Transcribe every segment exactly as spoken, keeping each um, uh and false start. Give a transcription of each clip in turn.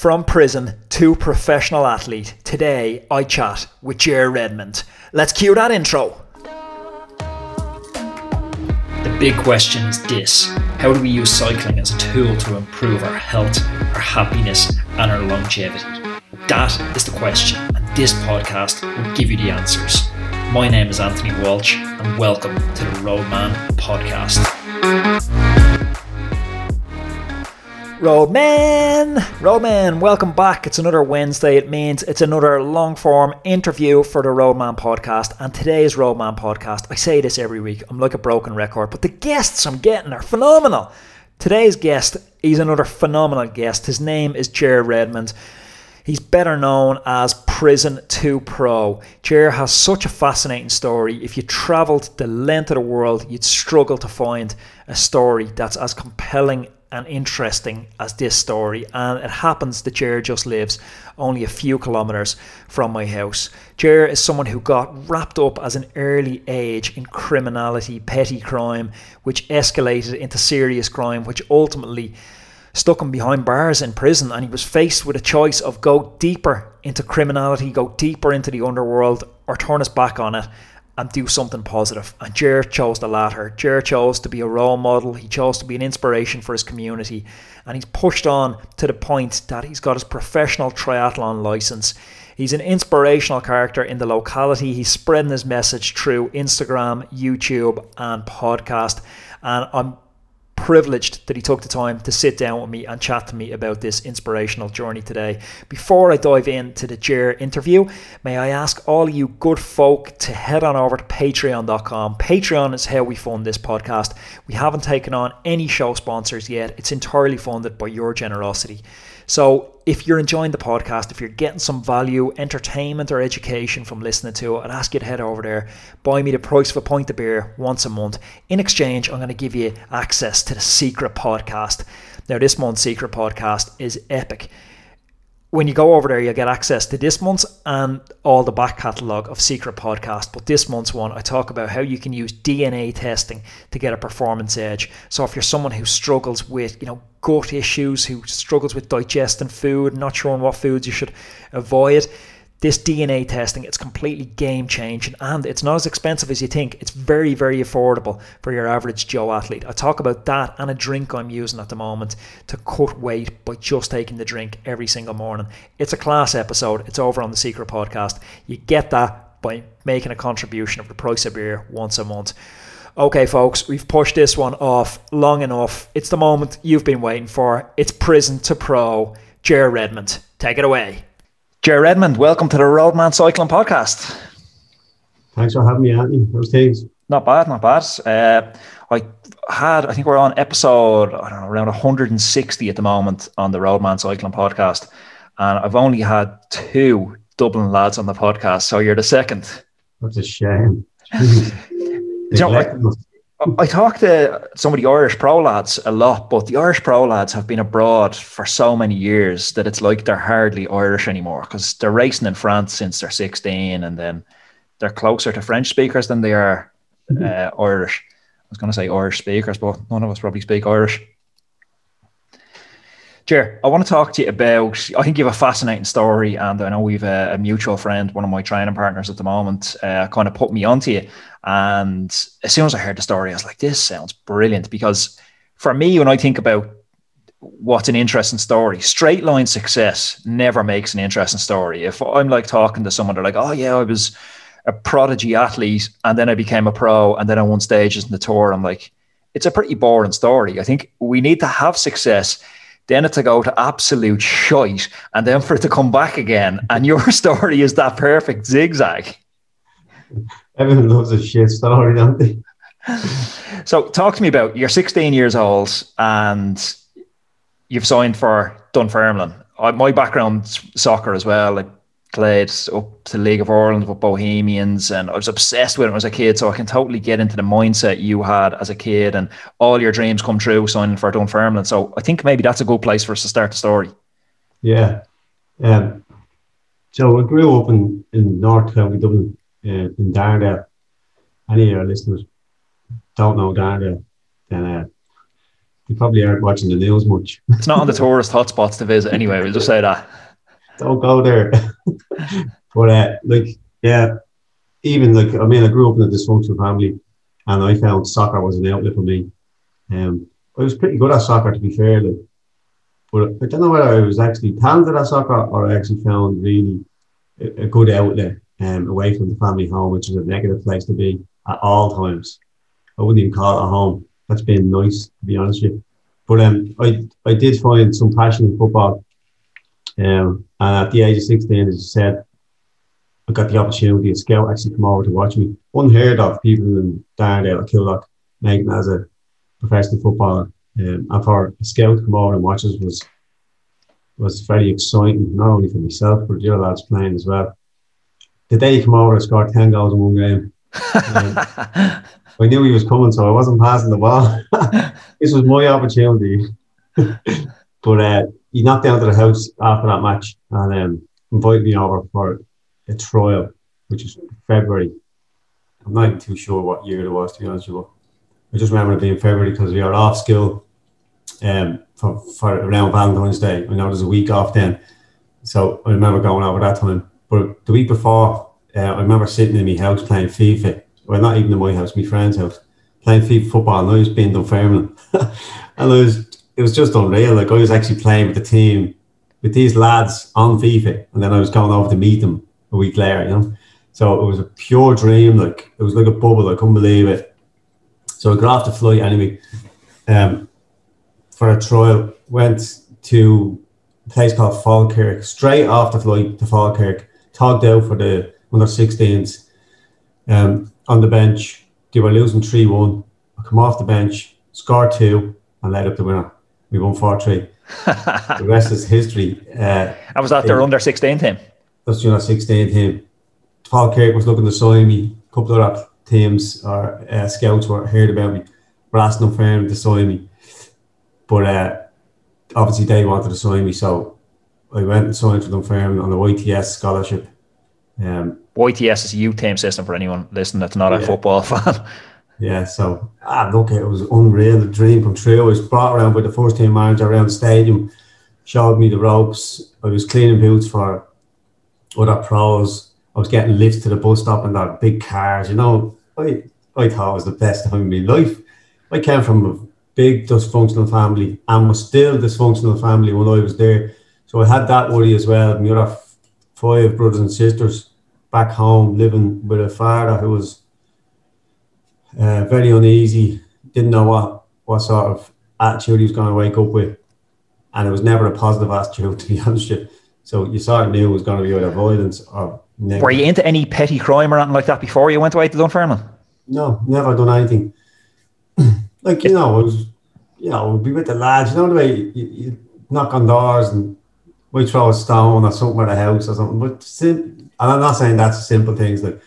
From prison to professional athlete, today I chat with Ger Redmond. Let's cue that intro. The big question is this: how do we use cycling as a tool to improve our health, our happiness and our longevity? That is the question, and this podcast will give you the answers. My name is Anthony Walsh, and welcome to the Roadman Podcast. Roadman! Roadman, welcome back. It's another Wednesday. It means it's another long-form interview for the Roadman Podcast. And today's Roadman Podcast, I say this every week, I'm like a broken record, but the guests I'm getting are phenomenal. Today's guest, he's another phenomenal guest. His name is Ger Redmond. He's better known as Prison two Pro. Ger has such a fascinating story. If you travelled the length of the world, you'd struggle to find a story that's as compelling and interesting as this story, and it happens that Ger just lives only a few kilometres from my house. Ger is someone who got wrapped up as an early age in criminality, petty crime, which escalated into serious crime, which ultimately stuck him behind bars in prison, and he was faced with a choice of go deeper into criminality, go deeper into the underworld, or turn his back on it and do something positive. And Ger chose the latter. Ger chose to be a role model. He chose to be an inspiration for his community. And he's pushed on to the point that he's got his professional triathlon license. He's an inspirational character in the locality. He's spreading his message through Instagram, YouTube, and podcast. And I'm privileged that he took the time to sit down with me and chat to me about this inspirational journey today. Before I dive into the Ger interview, may I ask all you good folk to head on over to patreon dot com. Patreon is how we fund this podcast. We haven't taken on any show sponsors yet. It's entirely funded by your generosity. So if you're enjoying the podcast, if you're getting some value, entertainment or education from listening to it, I'd ask you to head over there, buy me the price of a pint of beer once a month. In exchange, I'm going to give you access to the secret podcast. Now, this month's secret podcast is epic. When you go over there, you'll get access to this month's and all the back catalogue of secret podcasts. But this month's one, I talk about how you can use D N A testing to get a performance edge. So if you're someone who struggles with, you know, gut issues, who struggles with digesting food, not sure on what foods you should avoid, this D N A testing, it's completely game-changing, and it's not as expensive as you think. It's very, very affordable for your average Joe athlete. I talk about that and a drink I'm using at the moment to cut weight by just taking the drink every single morning. It's a class episode. It's over on the Secret Podcast. You get that by making a contribution of the price of beer once a month. Okay, folks, we've pushed this one off long enough. It's the moment you've been waiting for. It's Prison to Pro. Ger Redmond, take it away. Ger Redmond, welcome to the Roadman Cycling Podcast. Thanks for having me, Anthony. Those things. Not bad, not bad. Uh, I had, I think we're on episode, I don't know, around one hundred sixty at the moment on the Roadman Cycling Podcast. And I've only had two Dublin lads on the podcast, so you're the second. That's a shame. You know, I, I talk to some of the Irish pro lads a lot, but the Irish pro lads have been abroad for so many years that it's like they're hardly Irish anymore, because they're racing in France since they're sixteen, and then they're closer to French speakers than they are uh, Irish. I was going to say Irish speakers, but none of us probably speak Irish. Ger, I want to talk to you about, I think you have a fascinating story, and I know we've a, a mutual friend, one of my training partners at the moment, uh, kind of put me onto you. And as soon as I heard the story, I was like, this sounds brilliant. Because for me, when I think about what's an interesting story, straight line success never makes an interesting story. If I'm like talking to someone, they're like, oh yeah, I was a prodigy athlete and then I became a pro and then I won stages in the tour. I'm like, it's a pretty boring story. I think we need to have success, then it's to go to absolute shite, and then for it to come back again. And your story is that perfect zigzag. Everyone loves a shit story, don't they? So talk to me about, you're sixteen years old and you've signed for Dunfermline. I, my background's soccer as well. I played up to League of Ireland with Bohemians, and I was obsessed with it when I was a kid, so I can totally get into the mindset you had as a kid and all your dreams come true signing for Dunfermline. So I think maybe that's a good place for us to start the story. Yeah. Um, so I grew up in, in North County Dublin, uh, in Darndale. Any of your listeners don't know Darndale, then uh, You probably aren't watching the news much. It's not on the tourist hotspots to visit anyway. We'll just say that. Don't go there. But uh, like, yeah, even like, I mean, I grew up in a dysfunctional family, and I found soccer was an outlet for me. Um, I was pretty good at soccer, to be fair, like, but I don't know whether I was actually talented at soccer or I actually found really a, a good outlet um, away from the family home, which is a negative place to be at all times. I wouldn't even call it a home. That's been nice, to be honest with you. But um, I I did find some passion in football. Um, and at the age of sixteen, as you said, I got the opportunity. A scout actually come over to watch me. Unheard of, people in Darndale or Killock making as a professional footballer. Um, and for a scout to come over and watch us was was very exciting, not only for myself, but the other lads playing as well. The day he came over, I scored ten goals in one game. Um, I knew he was coming, so I wasn't passing the ball. This was my opportunity. But uh, he knocked down to the house after that match and um, invited me over for a trial, which was February. I'm not even too sure what year it was, to be honest with you. I just remember it being February because we were off school um, for, for around Valentine's Day. I know it was a week off then. So I remember going over that time. But the week before, uh, I remember sitting in my house playing FIFA. Well, not even in my house, my friend's house, playing FIFA football, and I was being Dunfermline. And I was, it was just unreal. Like, I was actually playing with the team, with these lads on FIFA, and then I was going over to meet them a week later, you know. So it was a pure dream. Like, it was like a bubble. I couldn't believe it. So I got off the flight anyway um, for a trial. Went to a place called Falkirk, straight off the flight to Falkirk, togged out for the under sixteens. Um, on the bench, they were losing three one. I come off the bench, scored two, and led up the winner. We won four three. The rest is history. Uh, and was that their under sixteen team? That's the under sixteen team. Falkirk was looking to sign me. A couple of other teams or uh, scouts were heard about me. Brass and Fairman to sign me. But uh, obviously they wanted to sign me, so I went and signed for Dunfermline on the Y T S scholarship. Um, Y T S is a youth team system for anyone listening that's not yeah. a football fan. Yeah, so ah, look, it was unreal, the dream come true. I was brought around by the first team manager around the stadium, showed me the ropes. I was cleaning boots for other pros. I was getting lifts to the bus stop in that big cars. You know, I I thought it was the best time in my life. I came from a big dysfunctional family and was still dysfunctional family when I was there. So I had that worry as well. And the other five brothers and sisters back home living with a father who was uh, very uneasy, didn't know what, what sort of attitude he was going to wake up with. And it was never a positive attitude, to be honest with you. So you sort of knew it was going to be either violence or negative. Were you into any petty crime or anything like that before you went away to Dunfermline? No, never done anything. Like, you know, I was, you know, we'd be with the lads, you know the way you, you knock on doors and we throw a stone or something at the house or something. But sim- And I'm not saying that's simple things, like,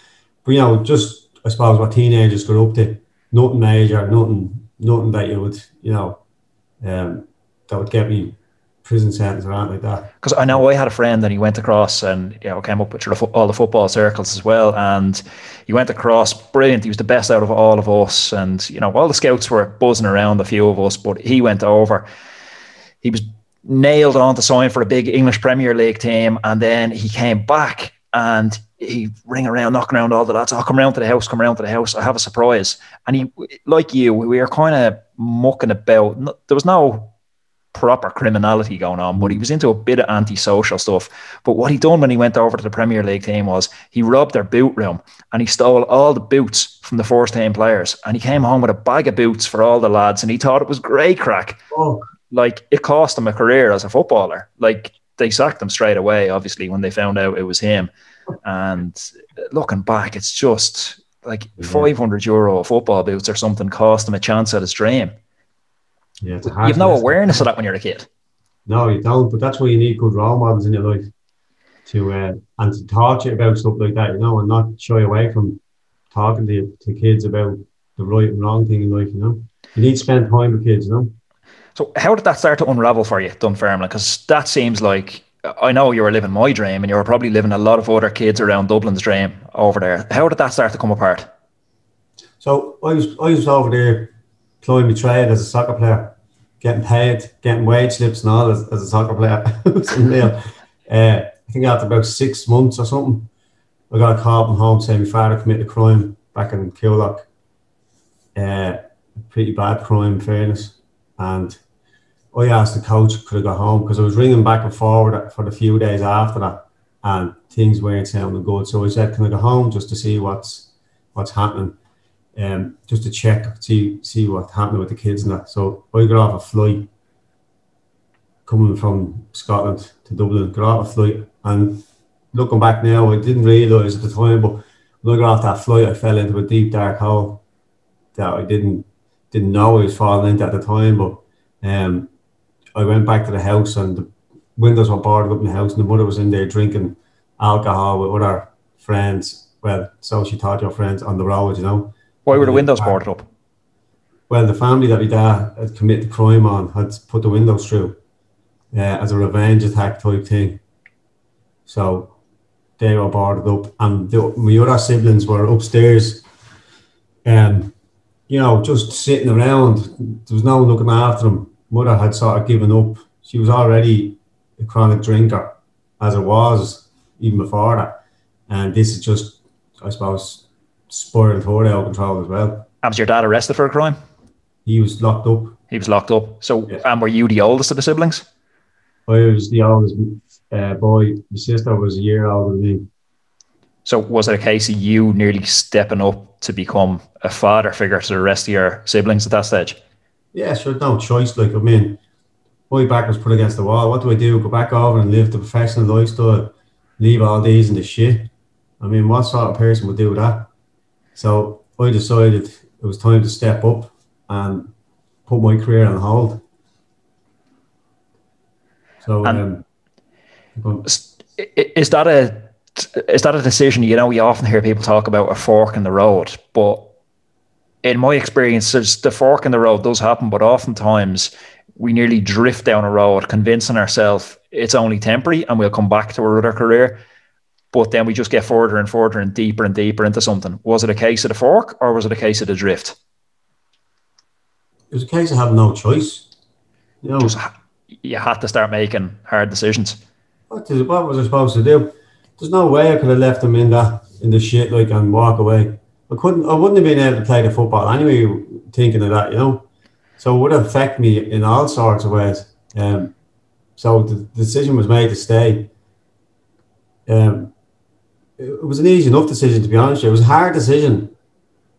but you know, just I suppose what teenagers got up to, nothing major, nothing, nothing that you would, you know, um, that would get me prison sentence or anything like that. Because I know I had a friend and he went across, and you know, came up with all the football circles as well, and he went across brilliant. He was the best out of all of us, and you know, all the scouts were buzzing around a few of us, but he went over. He was nailed on to sign for a big English Premier League team, and then he came back. And he ring around, knocking around all the lads. Oh, come round to the house, come round to the house. I have a surprise. And he, like you, we were kind of mucking about. There was no proper criminality going on, but he was into a bit of antisocial stuff. But what he done when he went over to the Premier League team was he robbed their boot room and he stole all the boots from the first team players. And he came home with a bag of boots for all the lads, and he thought it was great crack. Oh. Like, it cost him a career as a footballer. Like, they sacked him straight away, obviously, when they found out it was him. And looking back, it's just like yeah. five hundred euro football boots or something cost him a chance at his dream. Yeah, it's a hard You've no awareness of that when you're a kid. No, you don't. But that's why you need good role models in your life to uh, and to talk to you about stuff like that, you know, and not shy away from talking to, to kids about the right and wrong thing in life, you know. You need to spend time with kids, you know. So how did that start to unravel for you, Dunfermline? Because that seems like, I know you were living my dream and you were probably living a lot of other kids around Dublin's dream over there. How did that start to come apart? So I was I was over there playing my trade as a soccer player. getting paid, getting wage slips and all as, as a soccer player. uh, I think after about six months or something, I got a call from home saying my father committed a crime back in Killock. Uh, pretty bad crime, in fairness. And I asked the coach, could I go home? Because I was ringing back and forward for the few days after that, and things weren't sounding good. So I said, can I go home just to see what's what's happening? Um, just to check, see see what happened with the kids and that. So I got off a flight coming from Scotland to Dublin, got off a flight, and looking back now, I didn't realise at the time, but when I got off that flight, I fell into a deep, dark hole that I didn't didn't know I was falling into at the time. But um, I went back to the house, and the windows were boarded up in the house, and the mother was in there drinking alcohol with other friends. Well, so she thought, your friends on the road, you know. Why were the windows boarded up? Well, the family that my dad had committed the crime on had put the windows through uh, as a revenge attack type thing. So they were boarded up, and the, my other siblings were upstairs, um, you know, just sitting around. There was no one looking after them. Mother had sort of given up. She was already a chronic drinker, as it was even before that. And this is just, I suppose, spiraled her out of control as well. And was your dad arrested for a crime? He was locked up. He was locked up. So, yeah. And were you the oldest of the siblings? I was the oldest uh, boy. My sister was a year older than me. So was it a case of you nearly stepping up to become a father figure to the rest of your siblings at that stage? Yeah, sure, no choice. Like, I mean, my back was put against the wall. What do I do? Go back over and live the professional lifestyle, leave all these in the shit? I mean, what sort of person would do that? So I decided it was time to step up and put my career on hold. So um, is that a is that a decision? You know, we often hear people talk about a fork in the road, but in my experience, the fork in the road does happen, but oftentimes we nearly drift down a road, convincing ourselves it's only temporary and we'll come back to our other career. But then we just get further and further and deeper and deeper into something. Was it a case of the fork or was it a case of the drift? It was a case of having no choice. You know, just, you had to start making hard decisions. What, is, what was I supposed to do? There's no way I could have left them in that in the shit like and walk away. I couldn't. I wouldn't have been able to play the football anyway. Thinking of that, you know, so it would affect me in all sorts of ways. Um, so the decision was made to stay. Um. It was an easy enough decision, to be honest. It was a hard decision.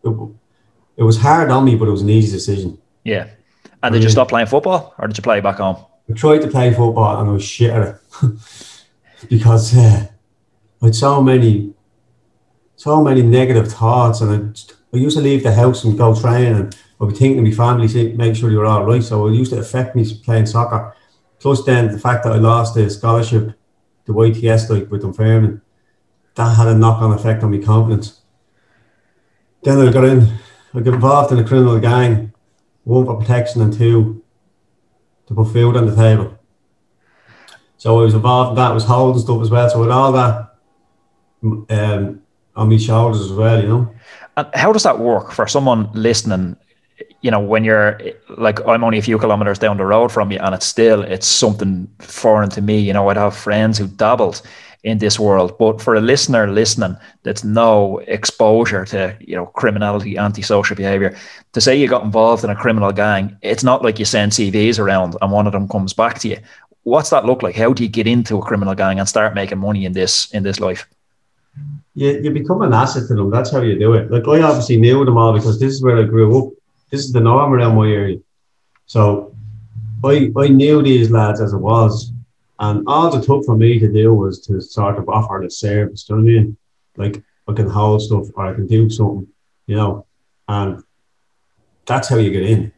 It, it was hard on me, but it was an easy decision. Yeah. And did I mean, you stop playing football or did you play back home? I tried to play football and I was shit at it because uh, I had so many, so many negative thoughts. And I, I used to leave the house and go train, and I'd be thinking of my family, make sure they were all right. So it used to affect me playing soccer. Plus then the fact that I lost the scholarship, the Y T S, like with Dunfermline. That had a knock-on effect on my confidence. Then I got in, I got involved in a criminal gang, one for protection and two to put food on the table. So I was involved in that, I was holding stuff as well. So with all that um, on my shoulders as well, you know. And how does that work for someone listening? You know, when you're like, I'm only a few kilometers down the road from you, and it's still, it's something foreign to me. You know, I'd have friends who dabbled in this world, but for a listener listening that's no exposure to, you know, criminality, antisocial behavior, to say you got involved in a criminal gang, it's not like you send C Vs around and one of them comes back to you. What's that look like? How do you get into a criminal gang and start making money in this in this life? You, you become an asset to them. That's how you do it. Like, I obviously knew them all because this is where I grew up. This is the norm around my area. So I, I knew these lads as it was. And all it took for me to do was to sort of offer the service, do you know what I mean? Like, I can hold stuff or I can do something, you know, and that's how you get in.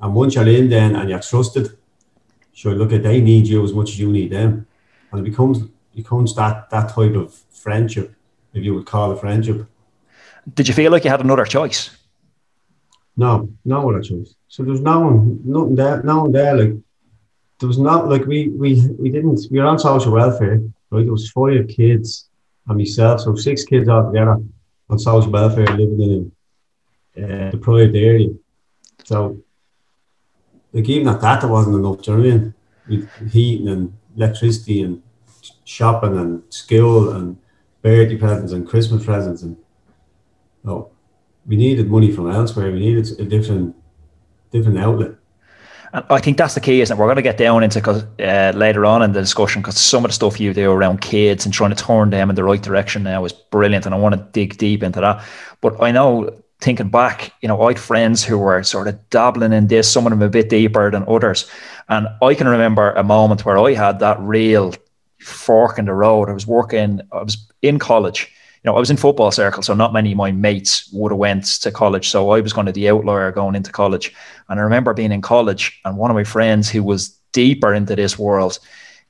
And once you're in then and you're trusted, sure, look at, they need you as much as you need them. And it becomes becomes that, that type of friendship, if you would call it friendship. Did you feel like you had another choice? No, no other choice. So there's no one, nothing there, no one there, like, there was not, like, we we we didn't, we were on social welfare, right? There was five kids and myself, so six kids altogether on social welfare living in a uh, deprived area. So like even at that, there wasn't enough, do you know what I mean? With heating and electricity and shopping and school and birthday presents and Christmas presents, and oh, we needed money from elsewhere. We needed a different, different outlet. And I think that's the key, isn't it? We're going to get down into uh, later on in the discussion, because some of the stuff you do around kids and trying to turn them in the right direction now is brilliant, and I want to dig deep into that. But I know, thinking back, you know, I had friends who were sort of dabbling in this, some of them a bit deeper than others. And I can remember a moment where I had that real fork in the road. I was working, I was in college. You know, I was in football circle, so not many of my mates would have went to college. So I was kind of the outlier going into college. And I remember being in college, and one of my friends who was deeper into this world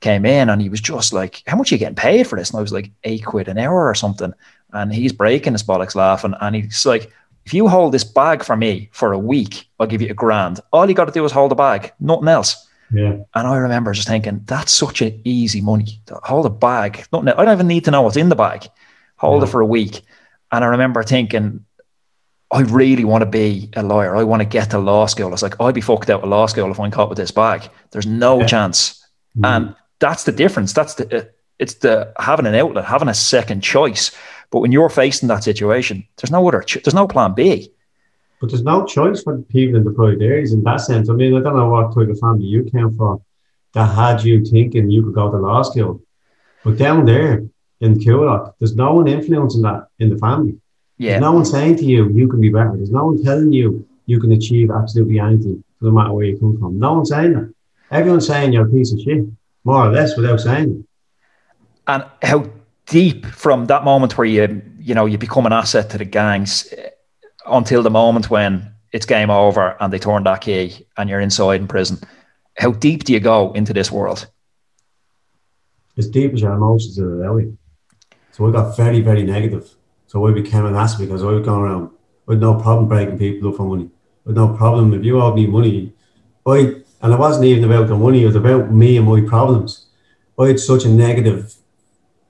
came in, and he was just like, how much are you getting paid for this? And I was like, eight quid an hour or something. And he's breaking his bollocks laughing. And he's like, if you hold this bag for me for a week, I'll give you a grand. All you got to do is hold the bag, nothing else. Yeah. And I remember just thinking, that's such an easy money. Hold a bag. Nothing else. I don't even need to know what's in the bag. Hold yeah. it for a week. And I remember thinking, I really want to be a lawyer. I want to get to law school. I was like, I'd be fucked out of law school if I'm caught with this bag. There's no yeah. chance. Mm-hmm. And that's the difference. That's the, it's the having an outlet, having a second choice. But when you're facing that situation, there's no other, ch- there's no plan B. But there's no choice for people in the private areas in that sense. I mean, I don't know what type of family you came from that had you thinking you could go to law school. But down there in Coolock, there's no one influencing that in the family. Yeah. There's no one saying to you, you can be better. There's no one telling you, you can achieve absolutely anything, no matter where you come from. No one's saying that. Everyone's saying you're a piece of shit, more or less, without saying it. And how deep from that moment where you, you know, you become an asset to the gangs until the moment when it's game over and they turn that key and you're inside in prison. How deep do you go into this world? As deep as your emotions are allow you. So I got very, very negative. So I became an asset because I was going around with no problem breaking people up for money. With no problem, if you owed me money, I, and it wasn't even about the money, it was about me and my problems. I had such a negative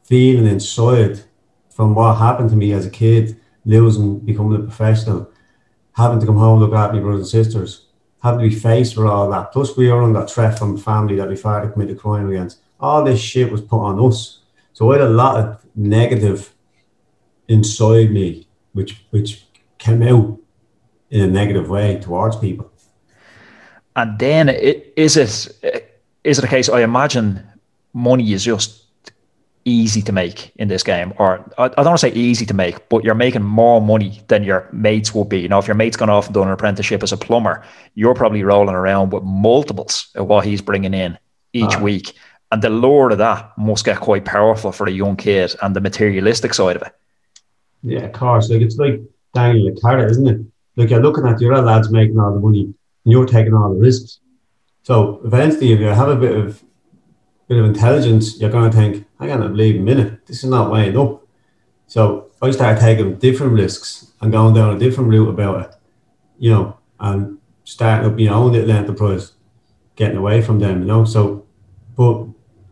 feeling inside from what happened to me as a kid, losing, becoming a professional, having to come home, look at my brothers and sisters, having to be faced with all that. Plus, we were under threat from the family that my father committed crime against. All this shit was put on us. So I had a lot of negative inside me, which which came out in a negative way towards people. And then it, is it is it a case, I imagine money is just easy to make in this game, or I don't want to say easy to make, but you're making more money than your mates will be. You know, if your mate's gone off and done an apprenticeship as a plumber, you're probably rolling around with multiples of what he's bringing in each ah. week. And the lure of that must get quite powerful for a young kid, and the materialistic side of it. Yeah, of course. Like, it's like dangling a carrot, isn't it? Like, you're looking at your other lads making all the money and you're taking all the risks. So eventually, if you have a bit of bit of intelligence, you're going to think, I can't believe a minute, this is not weighing up. So I started taking different risks and going down a different route about it, you know, and starting up your own little enterprise, getting away from them, you know. So, but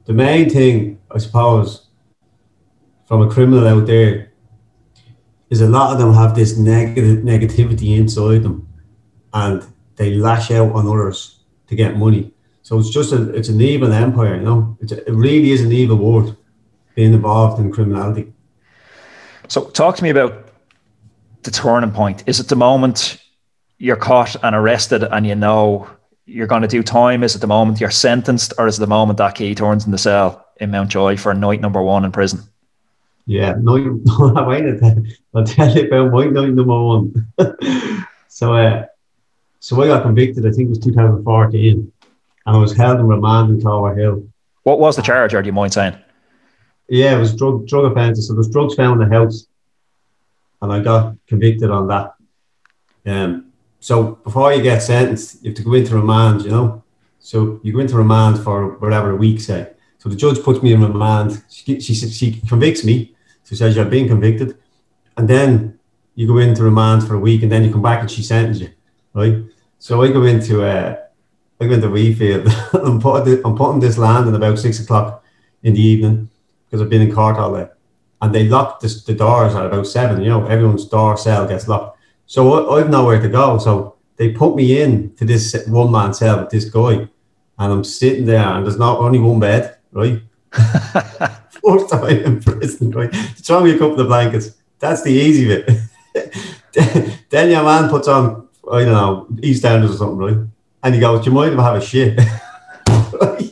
the main thing, I suppose, from a criminal out there is a lot of them have this negative negativity inside them, and they lash out on others to get money. So it's just a, it's an evil empire, you know. It's a, it really is an evil world being involved in criminality. So talk to me about the turning point. Is it the moment you're caught and arrested and you know you're going to do time? Is it the moment you're sentenced, or is it the moment that key turns in the cell in Mountjoy for night number one in prison? Yeah, no, wait a minute. I'll tell you about my night number one. so, uh, so I got convicted, I think it was two thousand fourteen. And I was held in remand in Tower Hill. What was the charge, or do you mind saying? Yeah, it was drug drug offences. So there was drugs found in the house, and I got convicted on that. Um, so before you get sentenced, you have to go into remand, you know. So you go into remand for whatever a week, say. So the judge puts me in remand. She she, she convicts me. She says, you're being convicted. And then you go into remand for a week, and then you come back and she sentences you, right? So I go into... Uh, I went to Wheatfield. I'm, put, I'm putting this land at about six o'clock in the evening because I've been in court all day. And they locked this, the doors at about seven. You know, everyone's door cell gets locked. So I, I've nowhere to go. So they put me in to this one man cell with this guy, and I'm sitting there, and there's not only one bed, right? Fourth time in prison, right? Throw me a couple of blankets. That's the easy bit. Then your man puts on, I don't know, EastEnders or something, right? And he goes, "You might have a shit." Right?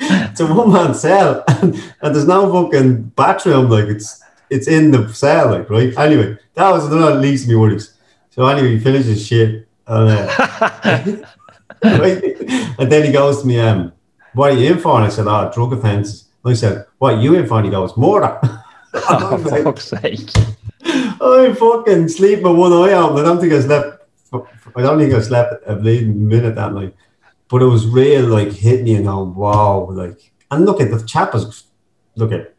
It's a one man cell, and, and there's no fucking bathroom. Like it's it's in the cell, like, right? Anyway, that was another least of my worries. So anyway, he finishes shit, and, uh, right? And then he goes to me, um, "What are you in for?" And I said, "Ah, oh, drug offences." I said, "What are you in for?" And he goes, "Murder." Oh, for fuck's sake! I fucking sleep with one eye open. I don't think I slept. I don't think I slept a bleeding minute that night. But it was real, like, hitting you, and going, wow, like, and look at the chap was, look at,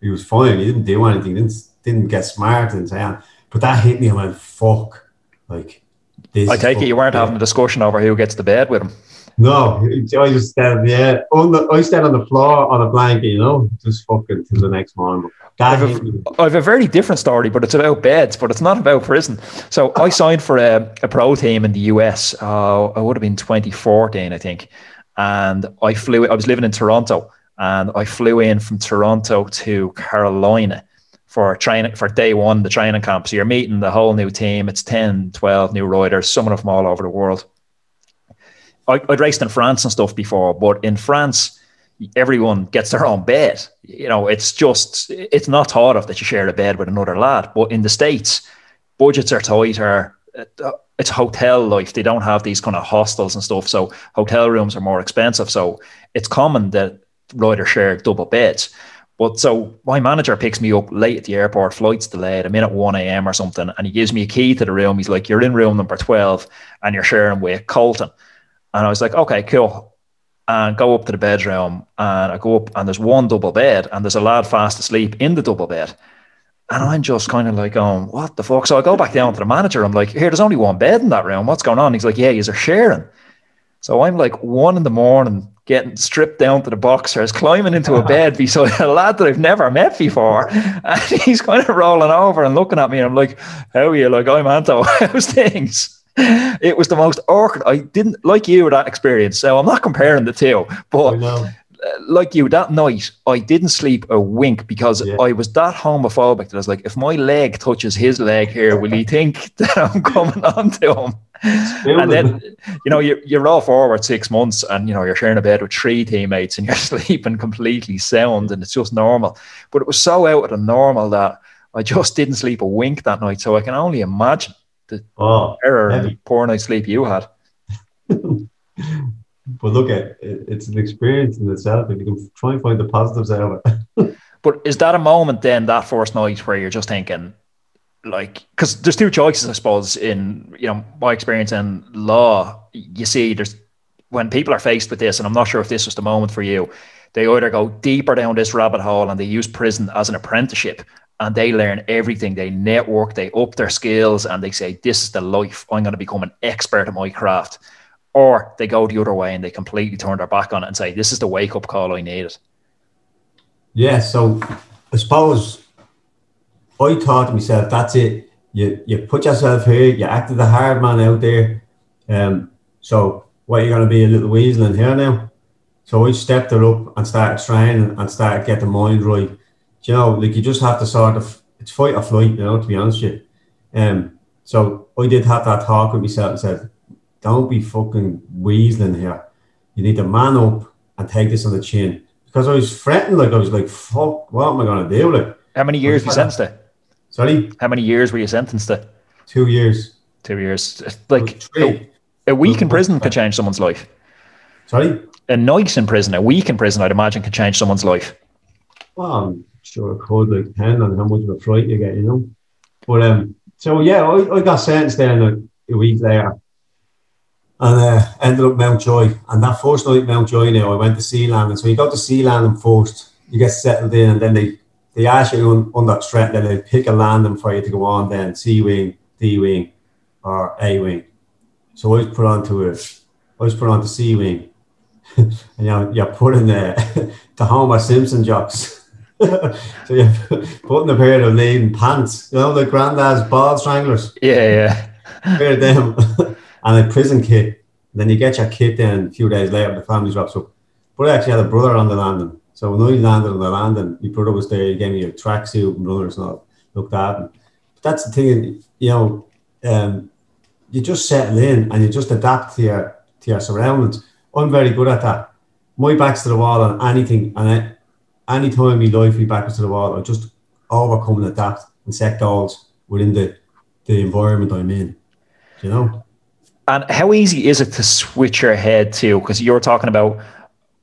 he was fine. He didn't do anything. Didn't didn't get smart and saying. But that hit me. I went, fuck, like. This I take it you weren't bad. Having a discussion over who gets to bed with him. No, I just stand, yeah. On the, I stand on the floor on a blanket, you know, just fucking till the next morning. I have, a, I have a very different story, but it's about beds, but it's not about prison. So I signed for a, a pro team in the U S. Uh, I would have been twenty fourteen, I think. And I flew, I was living in Toronto, and I flew in from Toronto to Carolina for training, for day one, the training camp. So you're meeting the whole new team. It's ten, twelve new riders, some of them all over the world. I'd raced in France and stuff before, but in France, everyone gets their own bed. You know, it's just, it's not thought of that you share a bed with another lad. But in the States, budgets are tighter. It's hotel life. They don't have these kind of hostels and stuff. So hotel rooms are more expensive. So it's common that riders share double beds. But so my manager picks me up late at the airport, flight's delayed, I'm in at one a.m. or something, and he gives me a key to the room. He's like, "You're in room number twelve and you're sharing with Colton." And I was like, "Okay, cool." And go up to the bedroom, and I go up, and there's one double bed, and there's a lad fast asleep in the double bed. And I'm just kind of like going, what the fuck? So I go back down to the manager. I'm like, "Here, there's only one bed in that room. What's going on?" He's like, "Yeah, you're sharing." So I'm like one in the morning, getting stripped down to the boxers, climbing into a bed beside a lad that I've never met before. And he's kind of rolling over and looking at me. And I'm like, "How are you?" Like, "I'm Anto. How's things?" It was the most awkward. I didn't like you with that experience, so I'm not comparing the two. But like you, that night I didn't sleep a wink because yeah. I was that homophobic that I was like, if my leg touches his leg here, will he think that I'm coming on to him? And then, you know, you're, you're all forward six months, and you know you're sharing a bed with three teammates, and you're sleeping completely sound, and it's just normal. But it was so out of the normal that I just didn't sleep a wink that night. So I can only imagine the oh, error heavy. And the poor night's sleep you had. But look, at it, it's an experience in itself, and you can try and find the positives out of it. But is that a moment then, that first night, where you're just thinking, like, because there's two choices, I suppose, in, you know, my experience in law, you see, there's, when people are faced with this, and I'm not sure if this was the moment for you, they either go deeper down this rabbit hole and they use prison as an apprenticeship, and they learn everything. They network, they up their skills, and they say, this is the life. I'm going to become an expert at my craft. Or they go the other way and they completely turn their back on it and say, this is the wake-up call I needed. Yeah, so I suppose I thought to myself, that's it. You you put yourself here, you acted the hard man out there. Um, so what, you're going to be a little weasel in here now? So I stepped it up and started training and started getting the mind right. You know, like, you just have to sort of, it's fight or flight, you know, to be honest with you. Um, so I did have that talk with myself and said, don't be fucking weaseling here. You need to man up and take this on the chin. Because I was fretting, like, I was like, fuck, what am I going to do with it? How many years were you sentenced to? Sorry? How many years were you sentenced to? Two years. Two years. Like, a, a week in prison can change someone's life. Sorry? A night in prison, a week in prison, I'd imagine, could change someone's life. Well, sure, it could, like, depend on how much of a fright you get, you know. But um, so yeah, I, I got sentenced then like, a week later, and uh, ended up Mountjoy. And that first night Mountjoy, now I went to sea landing. So you go to sea landing first, you get settled in, and then they they ask you on, on that threat, then they pick a landing for you to go on. Then C wing, D wing, or A wing. So I was put onto a, I was put onto C wing, and you're, you're putting the the Homer Simpson jocks. So you're putting a pair of leading pants, you know, the granddad's ball stranglers. Yeah, yeah. A pair of them and a prison kit. And then you get your kit then a few days later, the family drops up. But I actually had a brother on the landing. So when I landed on the landing, my brother was there, he gave me a tracksuit and runners and all, looked at him. But that's the thing, you know, um, you just settle in and you just adapt to your, to your surroundings. I'm very good at that. My back's to the wall on anything, and I, any time in my life my back was to the wall, I just overcome and adapt and set goals within the, the environment I'm in, you know? And how easy is it to switch your head to, because you're talking about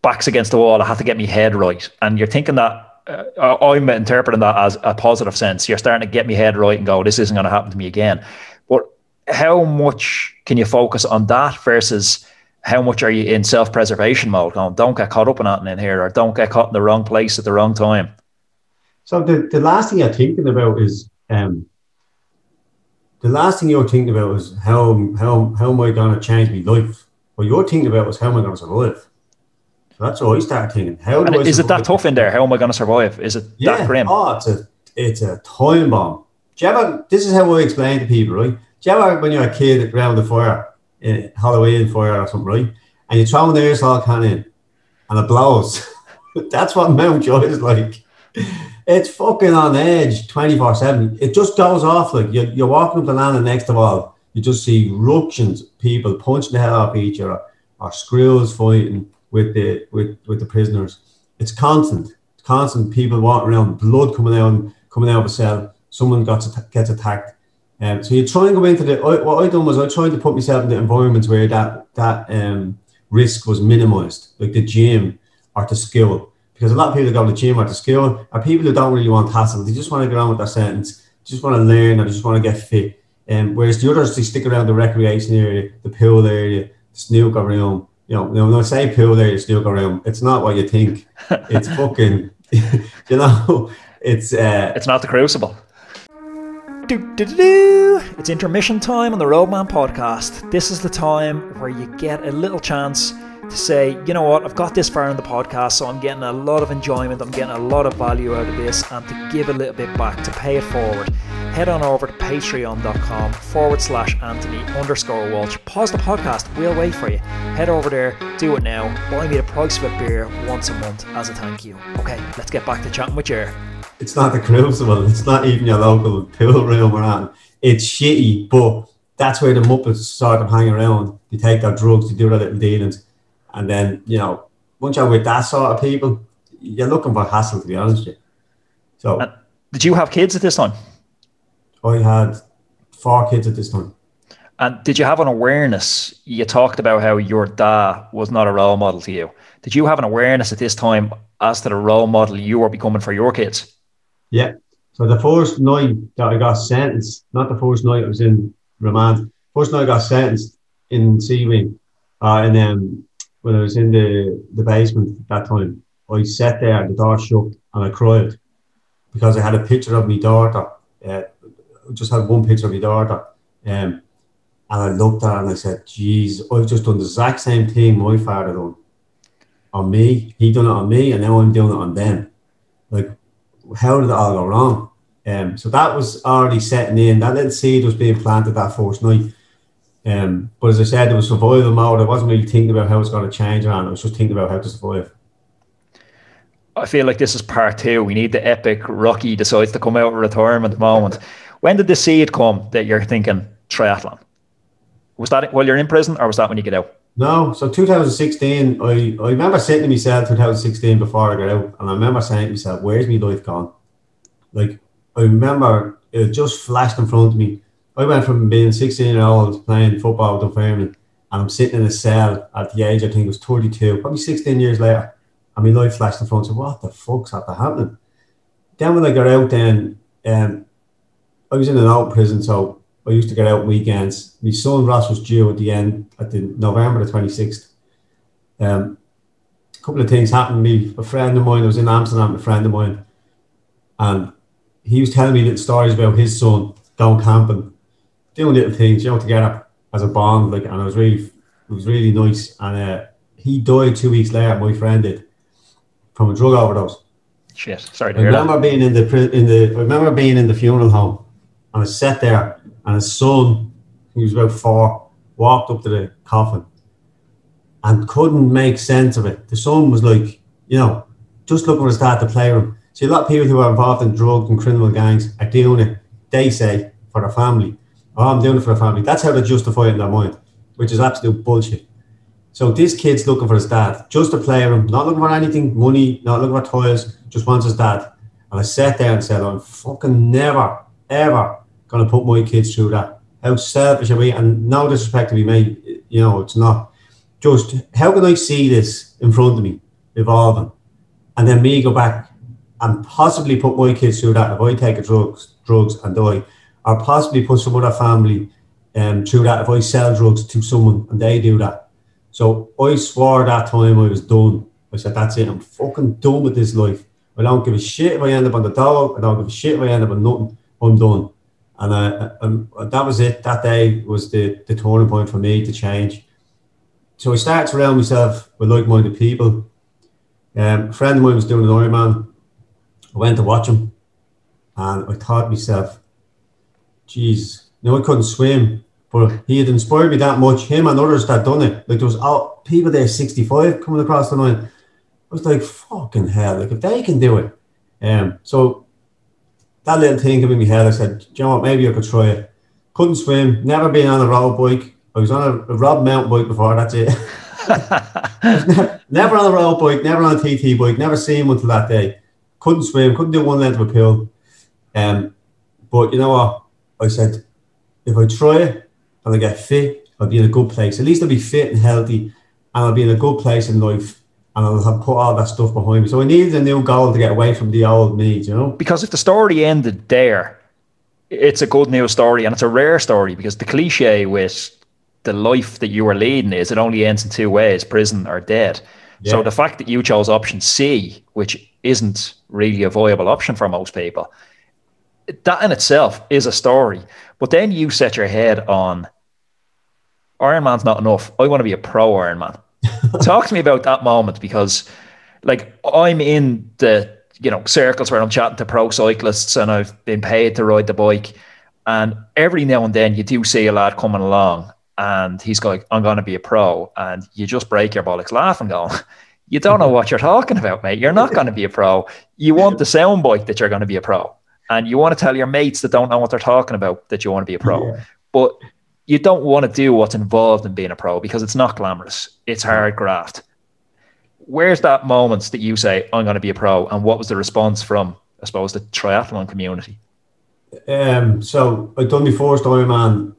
backs against the wall, I have to get my head right. And you're thinking that, uh, I'm interpreting that as a positive sense. You're starting to get my head right and go, this isn't going to happen to me again. But how much can you focus on that versus how much are you in self-preservation mode going, don't get caught up in anything in here, or don't get caught in the wrong place at the wrong time? So the, the last thing I'm thinking about is, um, the last thing you're thinking about is how how how am I going to change my life? What you're thinking about was how am I going to survive? So that's what I started thinking. How do I is survive? It that tough in there? How am I going to survive? Is it yeah, that grim? Oh, it's a, it's a time bomb. Do you ever, this is how I explain to people, right? Do you ever, when you're a kid around the fire, in Halloween fire or something, right? And you throw an aerosol can in and it blows. That's what Mountjoy is like. It's fucking on edge twenty-four seven. It just goes off. Like you're, you're walking up the land, and next to all, you just see ructions, people punching the hell off each other, or screws fighting with the with, with the prisoners. It's constant. It's constant. People walking around, blood coming out, coming out of a cell. Someone gets, gets attacked. Um, so you try and go into the, I, what I done was I tried to put myself in the environments where that, that um, risk was minimised, like the gym or the school. Because a lot of people that go to the gym or to school are people who don't really want hassle. They just want to get on with their sentence, just want to learn, or just want to get fit. Um, whereas the others, they stick around the recreation area, the pool area, the snooker room. You know, when I say pool area, snooker room, it's not what you think. It's fucking, you know, it's... Uh, it's not the crucible. Do, do, do, do. It's intermission time on the Roadman Podcast. This is the time where you get a little chance to say, you know what, I've got this far in the podcast, so I'm getting a lot of enjoyment, I'm getting a lot of value out of this, and to give a little bit back, to pay it forward. Head on over to patreon.com forward slash Anthony underscore Walsh. Pause the podcast, we'll wait for you. Head over there, do it now, buy me the price of a beer once a month as a thank you. Okay, let's get back to chatting with you. It's not the crucible. It's not even your local pool room or anything. It's shitty, but that's where the Muppets sort of hang around. They take their drugs, they do their little dealings. And then, you know, once you're with that sort of people, you're looking for hassle, to be honest with you. So, and did you have kids at this time? I had four kids at this time. And did you have an awareness? You talked about how your dad was not a role model to you. Did you have an awareness at this time as to the role model you were becoming for your kids? Yeah. So the first night that I got sentenced, not the first night I was in remand, first night I got sentenced in C wing, uh, and um, when I was in the, the basement at that time, I sat there, the door shut, and I cried because I had a picture of my daughter. Uh, I just had one picture of my daughter. Um, and I looked at her and I said, geez, I've just done the exact same thing my father done on me. He done it on me, and now I'm doing it on them. Like, how did it all go wrong? Um, so that was already setting in. That little seed was being planted that first night. Um, but as I said, it was survival mode. I wasn't really thinking about how it's going to change around. I was just thinking about how to survive. I feel like this is part two. We need the epic Rocky decides to come out of retirement moment. When did the seed come that you're thinking triathlon? Was that while you're in prison, or was that when you get out? No, so two thousand sixteen, I, I remember saying to myself two thousand sixteen before I got out, and I remember saying to myself, where's my life gone? Like, I remember it just flashed in front of me. I went from being sixteen year old playing football with Dunfermline, and I'm sitting in a cell at the age, I think it was thirty-two, probably sixteen years later, and my life flashed in front of me. What the fuck's after happening? Then when I got out then, um, I was in an old prison, so I used to get out weekends. My son Ross was due at the end, at the November the twenty-sixth. Um, a couple of things happened to me. A friend of mine, I was in Amsterdam, a friend of mine, and he was telling me little stories about his son going camping, doing little things, you know, together as a bond. Like, and it was really, it was really nice. And uh, he died two weeks later. My friend did, from a drug overdose. Shit, sorry to I hear that. I remember being in the in the. I remember being in the funeral home, and I sat there. And his son, he was about four, walked up to the coffin and couldn't make sense of it. The son was like, you know, just looking for a start to play room. See, a lot of people who are involved in drug and criminal gangs are doing it, they say, for their family. Oh, I'm doing it for the family. That's how they justify it in their mind, which is absolute bullshit. So this kid's looking for his dad, just to play room, not looking for anything, money, not looking for toys, just wants his dad. And I sat there and said, I'm fucking never, ever going to put my kids through that. How selfish are we? And no disrespect to me, mate, you know, it's not. Just how can I see this in front of me evolving? And then me go back and possibly put my kids through that if I take a drugs, drugs and die, or possibly put some other family um, through that if I sell drugs to someone and they do that. So I swore that time I was done. I said, that's it. I'm fucking done with this life. I don't give a shit if I end up on the dog. I don't give a shit if I end up on nothing. I'm done. And uh, um, that was it. That day was the, the turning point for me to change. So I started to surround myself with like-minded people. Um, a friend of mine was doing an Ironman. I went to watch him and I thought to myself, geez, you know, I couldn't swim, but he had inspired me that much, him and others that done it. Like there was all, people there, sixty-five coming across the line. I was like, fucking hell, like if they can do it. Um, so that little thing came in my head. I said, do you know what, maybe I could try it. Couldn't swim, never been on a road bike. I was on a, a road mountain bike before, that's it. never, never on a road bike, never on a T T bike, never seen one till that day. Couldn't swim, couldn't do one length of a pool. Um, but you know what? I said, if I try it and I get fit, I'll be in a good place. At least I'll be fit and healthy and I'll be in a good place in life and I'll have put all that stuff behind me. So I needed a new goal to get away from the old me, you know? Because if the story ended there, it's a good news story and it's a rare story because the cliche with the life that you were leading is it only ends in two ways, prison or dead. Yeah. So the fact that you chose option C, which isn't really a viable option for most people, that in itself is a story. But then you set your head on, Ironman's not enough. I want to be a pro Ironman. Talk to me about that moment because, like, I'm in the, you know, circles where I'm chatting to pro cyclists and I've been paid to ride the bike. And every now and then you do see a lad coming along and he's going, I'm going to be a pro. And you just break your bollocks laughing going, you don't know what you're talking about, mate. You're not going to be a pro. You want the sound bite that you're going to be a pro. And you want to tell your mates that don't know what they're talking about that you want to be a pro. Yeah. But you don't want to do what's involved in being a pro because it's not glamorous. It's hard graft. Where's that moment that you say, I'm going to be a pro? And what was the response from, I suppose, the triathlon community? Um, so I'd done my first Ironman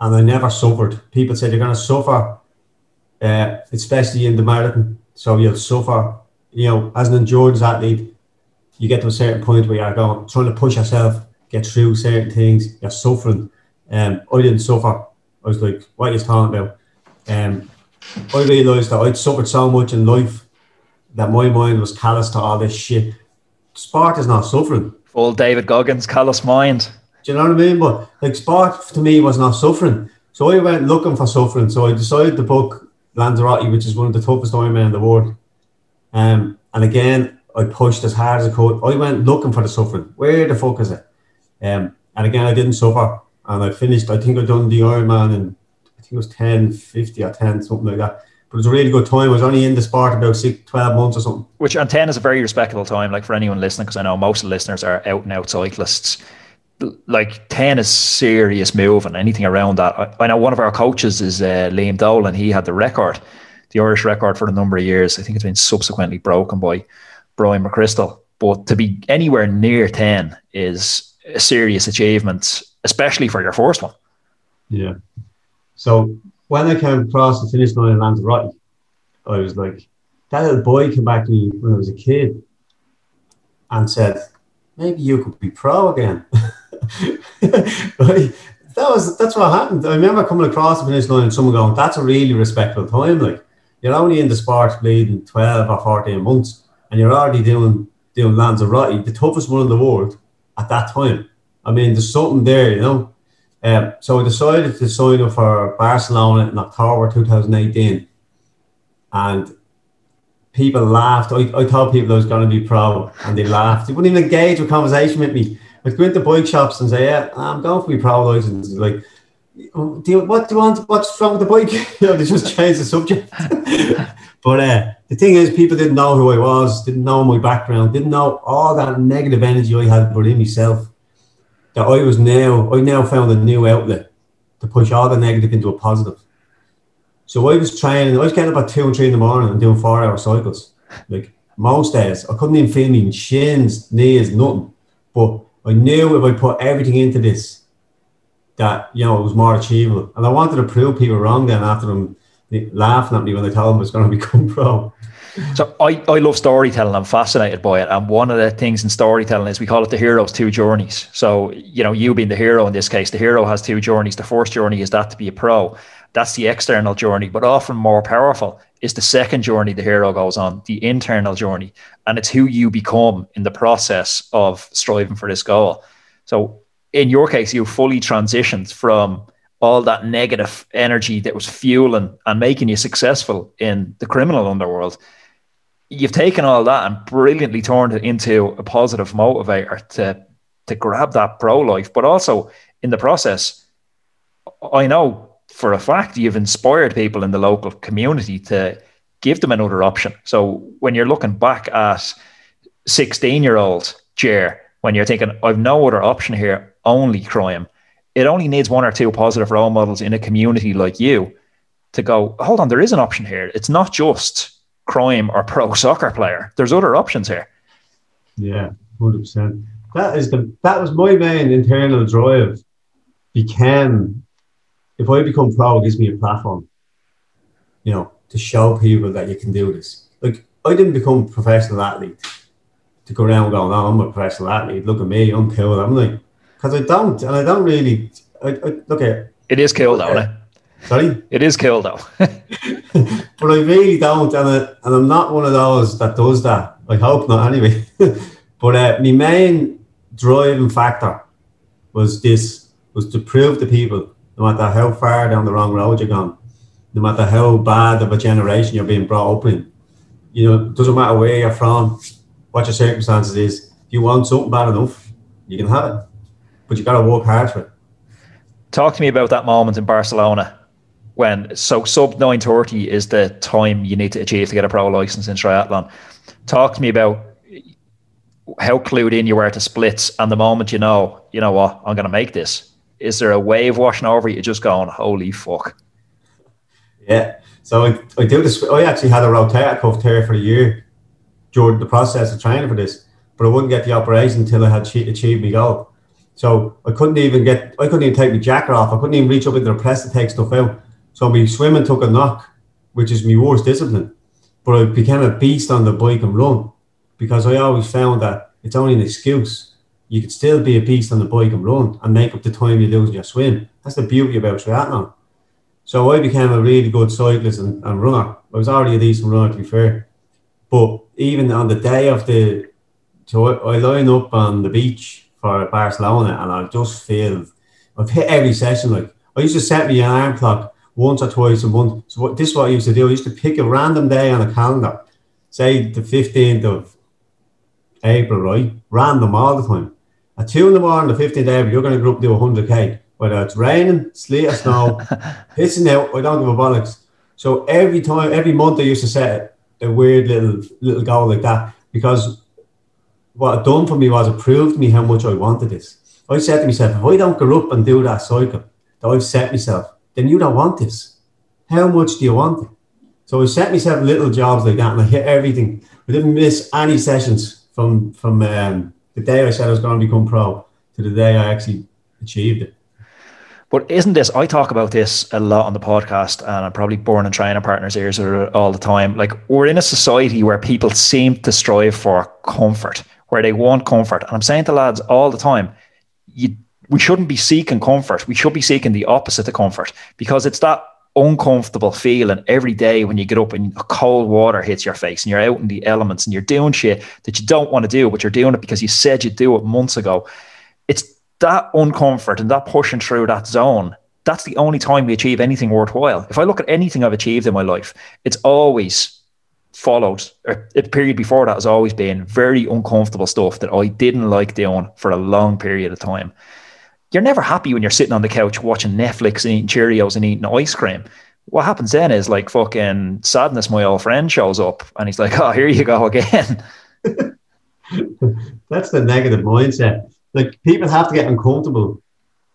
and I never suffered. People said, you're going to suffer, uh, especially in the marathon. So you'll suffer, you know, as an endurance athlete. You get to a certain point where you're going, trying to push yourself, get through certain things, you're suffering. Um, I didn't suffer. I was like, what are you talking about? Um, I realised that I'd suffered so much in life that my mind was callous to all this shit. Sport is not suffering. Old David Goggins, callous mind. Do you know what I mean? But like, sport to me was not suffering. So I went looking for suffering. So I decided to book Lanzarote, which is one of the toughest Ironman in the world. Um, and again, I pushed as hard as I could. I went looking for the suffering. Where the fuck is it? Um, and again, I didn't suffer. And I finished, I think I'd done the Ironman in, I think it was ten fifty or ten, something like that. But it was a really good time. I was only in the sport about six, twelve months or something. Which on ten is a very respectable time, like for anyone listening, because I know most of the listeners are out and out cyclists. Like ten is serious moving, anything around that. I, I know one of our coaches is uh, Liam Dolan. He had the record, the Irish record for a number of years. I think it's been subsequently broken by Brian McChrystal, but to be anywhere near ten is a serious achievement, especially for your first one. Yeah. So when I came across the finish line in Lanzarote, I was like, that little boy came back to me when I was a kid and said, maybe you could be pro again. Like, that was, that's what happened. I remember coming across the finish line and someone going, that's a really respectable time. Like, you're only in the sport bleeding twelve or fourteen months. And you're already doing doing Lanzarote, the toughest one in the world at that time. I mean, there's something there, you know. Um, so I decided to sign up for Barcelona in October twenty eighteen. And people laughed. I, I told people I was going to be pro, and they laughed. They wouldn't even engage with conversation with me. I'd go into bike shops and say, yeah, I'm going for my pro license. Like, do you, what do you want? What's wrong with the bike? You know, they just changed the subject. But uh, the thing is, people didn't know who I was, didn't know my background, didn't know all that negative energy I had within myself. That I was now, I now found a new outlet to push all the negative into a positive. So I was training. I was getting up at two and three in the morning and doing four-hour cycles. Like most days, I couldn't even feel my shins, knees, nothing. But I knew if I put everything into this, that, you know, it was more achievable. And I wanted to prove people wrong then after them laughing at me when I told them it's going to become pro. So I, I love storytelling. I'm fascinated by it. And one of the things in storytelling is we call it the hero's two journeys. So, you know, you being the hero in this case, the hero has two journeys. The first journey is that to be a pro. That's the external journey, but often more powerful is the second journey the hero goes on, the internal journey. And it's who you become in the process of striving for this goal. So in your case, you fully transitioned from all that negative energy that was fueling and making you successful in the criminal underworld. You've taken all that and brilliantly turned it into a positive motivator to, to grab that pro life. But also in the process, I know for a fact you've inspired people in the local community to give them another option. So when you're looking back at sixteen-year-old Ger, when you're thinking, I've no other option here, only crime. It only needs one or two positive role models in a community like you to go, hold on, there is an option here. It's not just crime or pro soccer player. There's other options here. Yeah, one hundred percent. That is the that was my main internal drive. Became, if I become pro, it gives me a platform, you know, to show people that you can do this. Like, I didn't become a professional athlete to go around going, oh, I'm a professional athlete. Look at me, I'm cool. I'm like, because I don't, and I don't really, I, I, look at it is cool though, uh, sorry? It is cool though. But I really don't, and, I, and I'm not one of those that does that. I hope not anyway. But uh, my main driving factor was this, was to prove to people, no matter how far down the wrong road you're gone, no matter how bad of a generation you're being brought up in, you know, it doesn't matter where you're from, what your circumstances is, if you want something bad enough, you can have it. But you got to work hard for it. Talk to me about that moment in Barcelona when, so sub nine thirty is the time you need to achieve to get a pro license in triathlon. Talk to me about how clued in you were to splits and the moment you know, you know what, I'm going to make this. Is there a wave washing over you just going, holy fuck? Yeah. So I, I do this. I actually had a rotator cuff tear for a year during the process of training for this, but I wouldn't get the operation until I had achieved my goal. So I couldn't even get, I couldn't even take my jacket off. I couldn't even reach up into the press to take stuff out. So my swimming took a knock, which is my worst discipline. But I became a beast on the bike and run because I always found that it's only an excuse. You could still be a beast on the bike and run and make up the time you lose in your swim. That's the beauty about triathlon. So I became a really good cyclist and, and runner. I was already a decent runner, to be fair. But even on the day of the, so I, I line up on the beach for Barcelona, and I just feel I've hit every session. Like, I used to set me an alarm clock once or twice a month. So what, this is what I used to do. I used to pick a random day on a calendar, say the fifteenth of April, right? Random all the time. At two in the morning, the fifteenth of April, you're going to go up and do one hundred K, whether it's raining, sleet or snow, pissing out. I don't give a bollocks. So every time, every month, I used to set a weird little little goal like that, because what it done for me was it proved to me how much I wanted this. I said to myself, if I don't go up and do that cycle that I've set myself, then you don't want this. How much do you want it? So I set myself little jobs like that, and I hit everything. I didn't miss any sessions from, from um, the day I said I was going to become pro to the day I actually achieved it. But isn't this, I talk about this a lot on the podcast, and I'm probably burning training partners' ears all the time. Like, we're in a society where people seem to strive for comfort, where they want comfort. And I'm saying to lads all the time, you, we shouldn't be seeking comfort. We should be seeking the opposite of comfort, because it's that uncomfortable feeling every day when you get up and cold water hits your face and you're out in the elements and you're doing shit that you don't want to do, but you're doing it because you said you'd do it months ago. It's that uncomfort and that pushing through that zone. That's the only time we achieve anything worthwhile. If I look at anything I've achieved in my life, it's always followed, or a period before that has always been very uncomfortable stuff that I didn't like doing for a long period of time. you're never happy when you're sitting on the couch watching Netflix and eating Cheerios and eating ice cream. What happens then is like fucking Sadness, my old friend, shows up and he's like, oh, here you go again. That's the negative mindset. Like, people have to get uncomfortable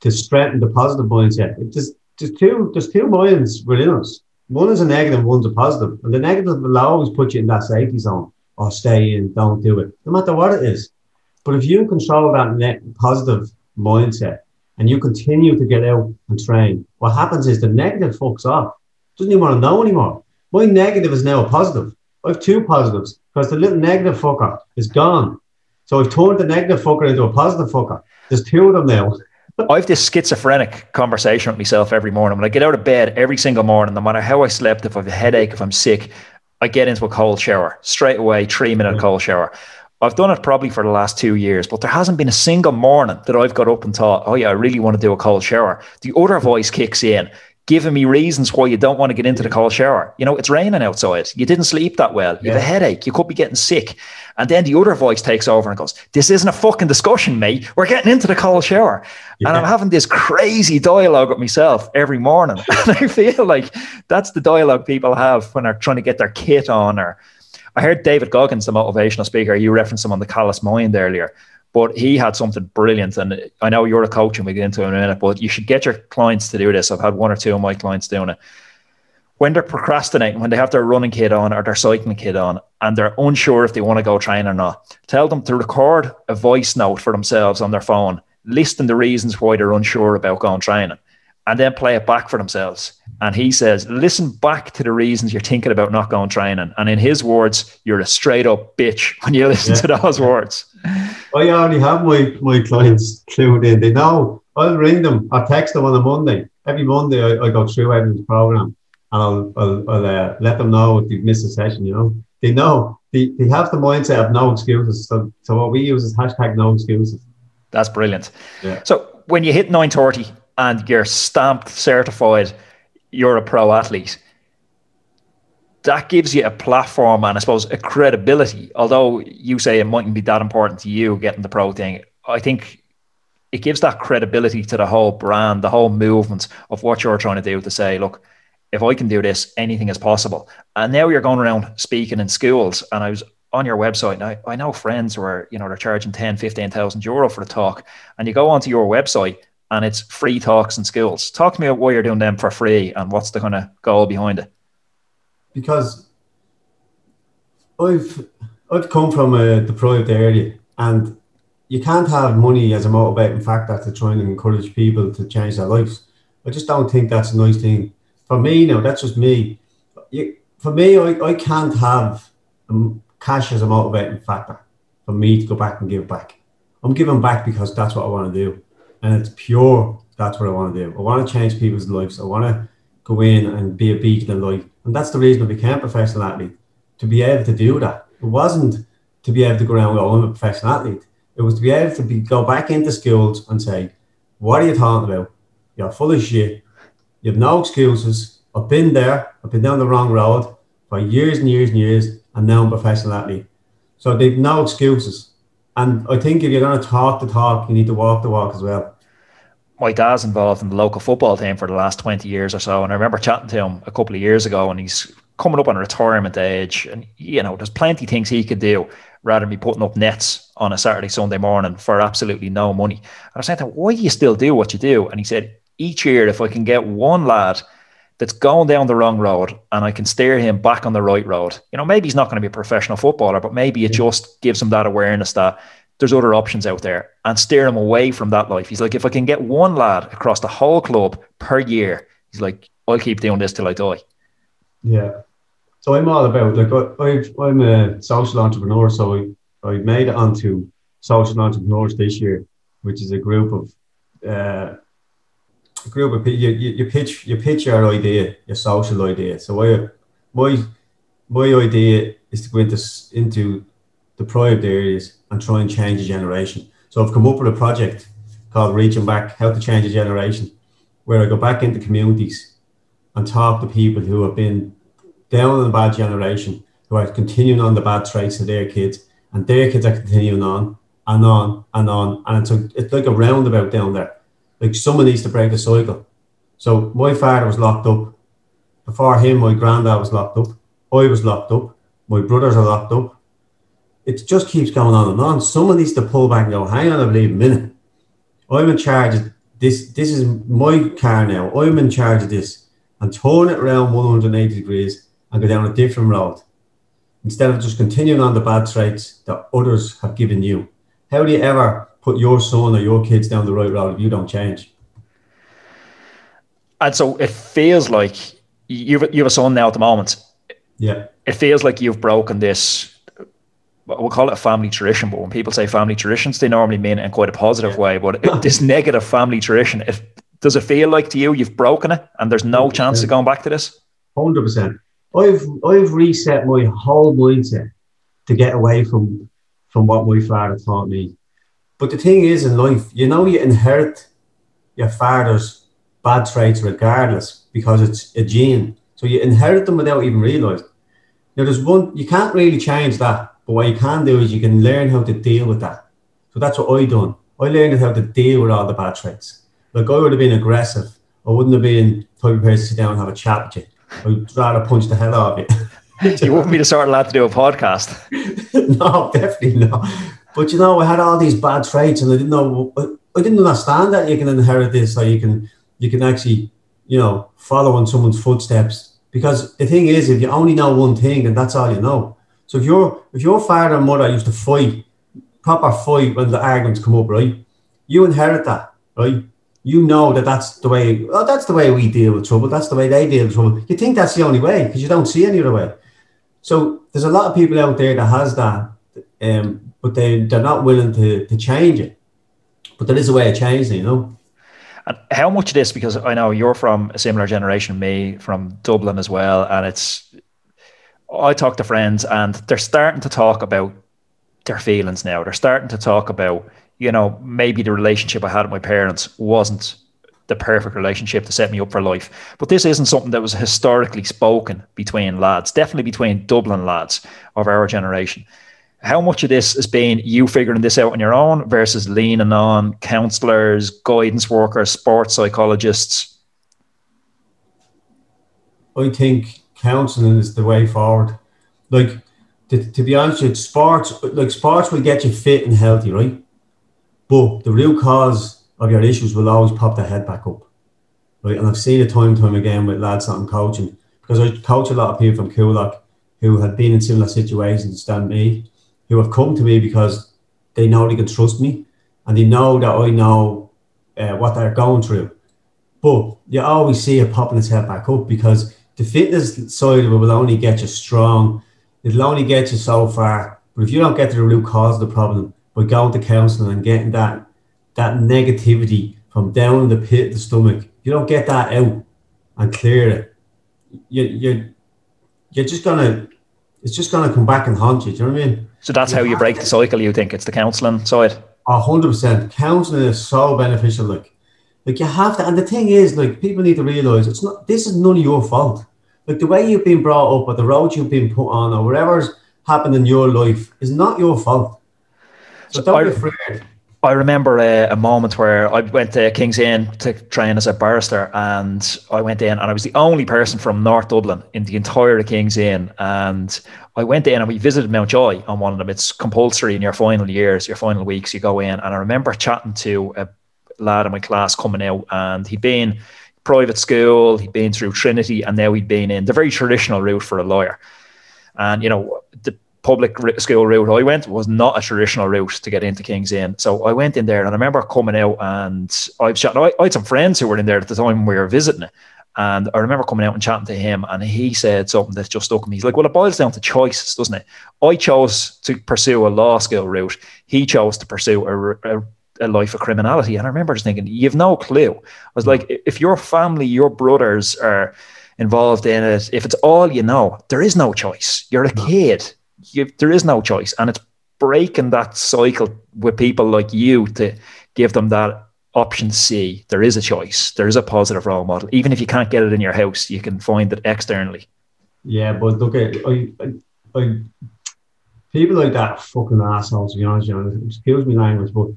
to strengthen the positive mindset. It just, just two, there's two minds within us. One is a negative, one's a positive. And the negative will always put you in that safety zone, or stay in, don't do it, no matter what it is. But if you control that net positive mindset and you continue to get out and train, what happens is the negative fucks off. Doesn't even want to know anymore. My negative is now a positive. I have two positives because the little negative fucker is gone. So I've turned the negative fucker into a positive fucker. There's two of them now. I have this schizophrenic conversation with myself every morning. When I get out of bed every single morning, no matter how I slept, if I have a headache, if I'm sick, I get into a cold shower straight away, three minute cold shower. I've done it probably for the last two years, but there hasn't been a single morning that I've got up and thought, oh yeah, I really want to do a cold shower. The other voice kicks in, giving me reasons why you don't want to get into the cold shower. You know, it's raining outside. You didn't sleep that well. You yeah. have a headache. You could be getting sick. And then the other voice takes over and goes, this isn't a fucking discussion, mate. We're getting into the cold shower. Yeah. And I'm having this crazy dialogue with myself every morning. And I feel like that's the dialogue people have when they're trying to get their kit on. Or I heard David Goggins, the motivational speaker, you referenced him on The Callous Mind earlier, but he had something brilliant. And I know you're a coach and we get into it in a minute, but you should get your clients to do this. I've had one or two of my clients doing it. When they're procrastinating, when they have their running kit on or their cycling kit on, and they're unsure if they want to go train or not, tell them to record a voice note for themselves on their phone, listing the reasons why they're unsure about going training, and then play it back for themselves. And he says, listen back to the reasons you're thinking about not going training. And in his words, you're a straight up bitch when you listen yeah. to those words. I already have my, my clients clued in. They know. I'll ring them. I'll text them on a Monday. Every Monday I, I go through everyone's program and I'll, I'll, I'll uh, let them know if they've missed a session, you know. They know. They, they have the mindset of no excuses. So, so what we use is hashtag no excuses. That's brilliant. Yeah. So when you hit nine thirty and you're stamped, certified, you're a pro athlete, that gives you a platform and I suppose a credibility. Although you say it mightn't be that important to you getting the pro thing, I think it gives that credibility to the whole brand, the whole movement of what you're trying to do, to say, look, if I can do this, anything is possible. And now you're going around speaking in schools, and I was on your website, and I, I know friends where, you know, they're charging ten, fifteen thousand euro for a talk, and you go onto your website and it's free talks in schools. Talk to me about why you're doing them for free and what's the kind of goal behind it. Because I've I've come from a deprived area, and you can't have money as a motivating factor to try and encourage people to change their lives. I just don't think that's a nice thing. For me, now, that's just me. You, for me, I, I can't have cash as a motivating factor for me to go back and give back. I'm giving back because that's what I want to do. And it's pure, that's what I want to do. I want to change people's lives. I want to go in and be a beacon of light. And that's the reason I became a professional athlete, to be able to do that. It wasn't to be able to go around with, oh, I'm a professional athlete. It was to be able to be, go back into schools and say, what are you talking about? You're full of shit. You have no excuses. I've been there. I've been down the wrong road for years and years and years, and now I'm a professional athlete. So they've no excuses. And I think if you're going to talk the talk, you need to walk the walk as well. My dad's involved in the local football team for the last twenty years or so. And I remember chatting to him a couple of years ago, and he's coming up on retirement age. And, you know, there's plenty of things he could do rather than be putting up nets on a Saturday, Sunday morning for absolutely no money. And I said to him, why do you still do what you do? And he said, each year, if I can get one lad that's going down the wrong road and I can steer him back on the right road, you know, maybe he's not going to be a professional footballer, but maybe it just gives him that awareness that there's other options out there, and steer him away from that life. He's like, if I can get one lad across the whole club per year, he's like, I'll keep doing this till I die. Yeah. So I'm all about, like, I've, I'm a social entrepreneur. So I, I made it onto Social Entrepreneurs this year, which is a group of, uh, a group of people, you, you, you pitch, you pitch your idea, your social idea. So I, my, my idea is to go into, into deprived areas and try and change a generation. So I've come up with a project called Reaching Back, How to Change a Generation, where I go back into communities and talk to people who have been down in the bad generation, who are continuing on the bad traits of their kids, and their kids are continuing on and on and on. And it's, a, it's like a roundabout down there. Like, someone needs to break the cycle. So my father was locked up. Before him, my granddad was locked up. I was locked up. My brothers are locked up. It just keeps going on and on. Someone needs to pull back and go, hang on, I believe a minute. I'm in charge of this. This is my car now. I'm in charge of this. And turn it around one hundred eighty degrees and go down a different road. Instead of just continuing on the bad traits that others have given you. How do you ever put your son or your kids down the right road if you don't change? And so it feels like you've, you have a son now at the moment. Yeah. It feels like you've broken this, we'll call it a family tradition, but when people say family traditions, they normally mean it in quite a positive yeah. way. But it, this negative family tradition, if, does it feel like to you you've broken it and there's no one hundred percent chance of going back to this? one hundred percent. I've I've reset my whole mindset to get away from, from what my father taught me. But the thing is in life, you know, you inherit your father's bad traits regardless because it's a gene. So you inherit them without even realising. Now there's one, you can't really change that, but what you can do is you can learn how to deal with that. So that's what I done. I learned how to deal with all the bad traits. Like, I would have been aggressive. I wouldn't have been the type of person to sit down and have a chat with you. I'd rather punch the hell out of you. You wouldn't be the sort of lad to do a podcast. No, definitely not. But, you know, I had all these bad traits and I didn't know, I didn't understand that you can inherit this, or you can, you can actually, you know, follow in someone's footsteps. Because the thing is, if you only know one thing, then that's all you know. So if your, if your father and mother used to fight, proper fight when the arguments come up, right? You inherit that, right? You know that that's the way, oh, that's the way we deal with trouble. That's the way they deal with trouble. You think that's the only way because you don't see any other way. So there's a lot of people out there that has that, um, but they, they're not willing to, to change it. But there is a way of changing it, you know. And how much of this, because I know you're from a similar generation, me from Dublin as well, and it's, I talk to friends and they're starting to talk about their feelings now. They're starting to talk about, you know, maybe the relationship I had with my parents wasn't the perfect relationship to set me up for life. But this isn't something that was historically spoken between lads, definitely between Dublin lads of our generation. How much of this has been you figuring this out on your own versus leaning on counsellors, guidance workers, sports psychologists? I think counselling is the way forward. Like, to, to be honest with you, sports, like sports will get you fit and healthy, right? But the real cause of your issues will always pop their head back up, right? And I've seen it time and time again with lads that I'm coaching, because I coach a lot of people from Coolock who have been in similar situations than me, who have come to me because they know they can trust me and they know that I know uh, what they're going through. But you always see it popping its head back up, because the fitness side of it will only get you strong. It'll only get you so far. But if you don't get to the root cause of the problem by going to counselling and getting that, that negativity from down in the pit of the stomach, you don't get that out and clear it, you, you're, you're just going to, it's just going to come back and haunt you. Do you know what I mean? So that's you how you break to, the cycle, you think? It's the counselling side? one hundred percent. Counselling is so beneficial. Like, like you have to, and the thing is, like, people need to realise, it's not, this is none of your fault. Like, the way you've been brought up or the road you've been put on or whatever's happened in your life is not your fault. So don't I, be afraid. I remember a, a moment where I went to King's Inn to train as a barrister, and I went in and I was the only person from North Dublin in the entire of King's Inn. And I went in and we visited Mountjoy on one of them. It's compulsory in your final years, your final weeks, you go in. And I remember chatting to a lad in my class coming out, and he'd been private school, he'd been through Trinity, and now he'd been in the very traditional route for a lawyer. And, you know, the public school route I went was not a traditional route to get into King's Inn. So I went in there and I remember coming out, and I was chatting, I, I had some friends who were in there at the time we were visiting it. And I remember coming out and chatting to him, and he said something that just stuck with me. He's like, well, it boils down to choices, doesn't it? I chose to pursue a law school route. He chose to pursue a, a, a life of criminality. And I remember just thinking, you've no clue. I was like, if your family, your brothers are involved in it, if it's all you know, there is no choice. You're a kid. You, there is no choice, and it's breaking that cycle with people like you to give them that option C. There is a choice. There is a positive role model. Even if you can't get it in your house, you can find it externally. Yeah, but look, I, I, I, people like that are fucking assholes, to be honest with you. Excuse me language, but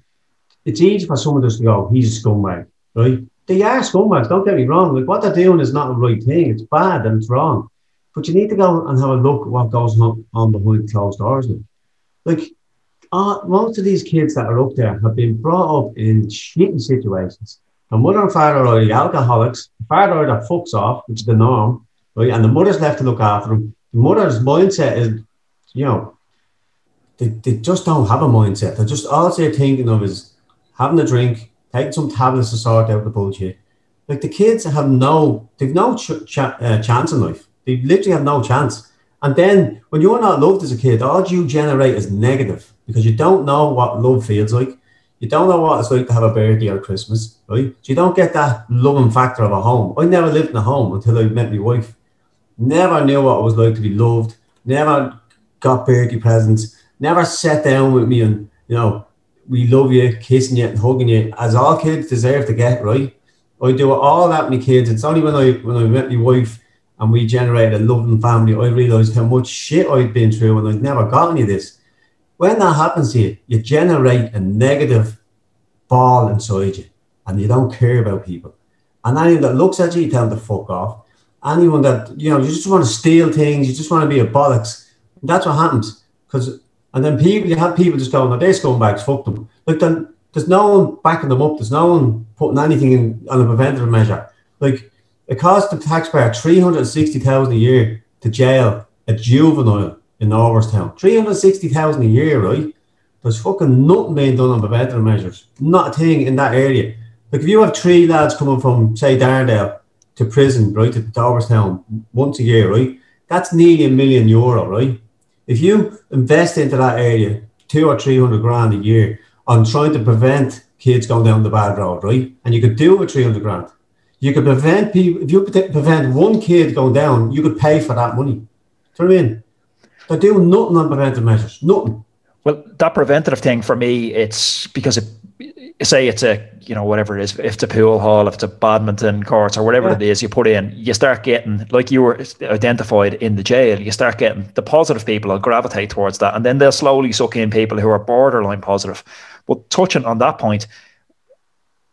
it's easy for someone just to go, he's a scumbag. right? They are scumbags, don't get me wrong. Like, what they're doing is not the right thing. It's bad and it's wrong. But you need to go and have a look at what goes on, on behind closed doors. Like, uh, most of these kids that are up there have been brought up in shitty situations. The mother and father are the alcoholics. The father that fucks off, which is the norm, right? And the mother's left to look after them. The mother's mindset is, you know, they, they just don't have a mindset. They're just, all they're thinking of is having a drink, taking some tablets to sort out the bullshit. Like, the kids have no, they've no ch- ch- uh, chance in life. They literally have no chance. And then when you're not loved as a kid, all you generate is negative, because you don't know what love feels like. You don't know what it's like to have a birthday or Christmas, right? So you don't get that loving factor of a home. I never lived in a home until I met my wife. Never knew what it was like to be loved. Never got birthday presents. Never sat down with me and, you know, we love you, kissing you and hugging you, as all kids deserve to get, right? I do all that with my kids. It's only when I when I met my wife and we generated a loving family, I realised how much shit I'd been through and I'd never got any of this. When that happens to you, you generate a negative ball inside you and you don't care about people. And anyone that looks at you, you tell them to fuck off. Anyone that, you know, you just want to steal things, you just want to be a bollocks. That's what happens. Because And then people, you have people just going, oh, they're scumbags, fuck them. Like, then there's no one backing them up. There's no one putting anything in on a preventative measure. Like, it costs the taxpayer three hundred sixty thousand dollars a year to jail a juvenile in Norristown. three hundred sixty thousand dollars a year, right? There's fucking nothing being done on preventative measures. Not a thing in that area. Like, if you have three lads coming from, say, Darndale to prison, right, to Norristown once a year, right? That's nearly a million euro, right? If you invest into that area two or three hundred grand a year on trying to prevent kids going down the bad road, right? And you could do it with three hundred grand. You could prevent people, if you could prevent one kid going down, you could pay for that money. Do you know what I mean? They're doing nothing on preventive measures, nothing. Well, that preventative thing for me, it's because it, say it's a, you know, whatever it is, if it's a pool hall, if it's a badminton courts or whatever yeah. it is you put in, you start getting, like you were identified in the jail, you start getting the positive people will gravitate towards that, and then they'll slowly suck in people who are borderline positive. But touching on that point,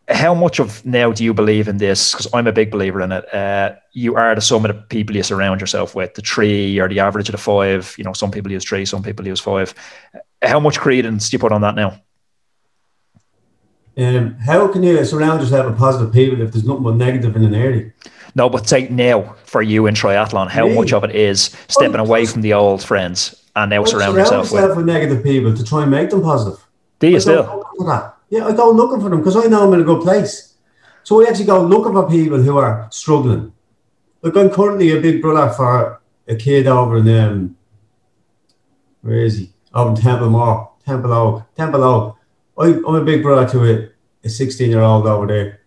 how much of now do you believe in this? Because I'm a big believer in it. Uh, you are the sum of the people you surround yourself with, the three or the average of the five. You know, some people use three, some people use five. How much credence do you put on that now? Um, how can you surround yourself with positive people if there's nothing but negative in an area? No, but say now for you in triathlon, how really? much of it is stepping well, away from the old friends and now well, surrounding yourself, yourself with... with negative people to try and make them positive? Do you I still? Yeah, I go looking for them because I know I'm in a good place. So I actually go looking for people who are struggling. Like, I'm currently a big brother for a kid over in, um, where is he? Over in Templemore, Templeogue, Templeogue. I'm a big brother to a sixteen-year-old over there.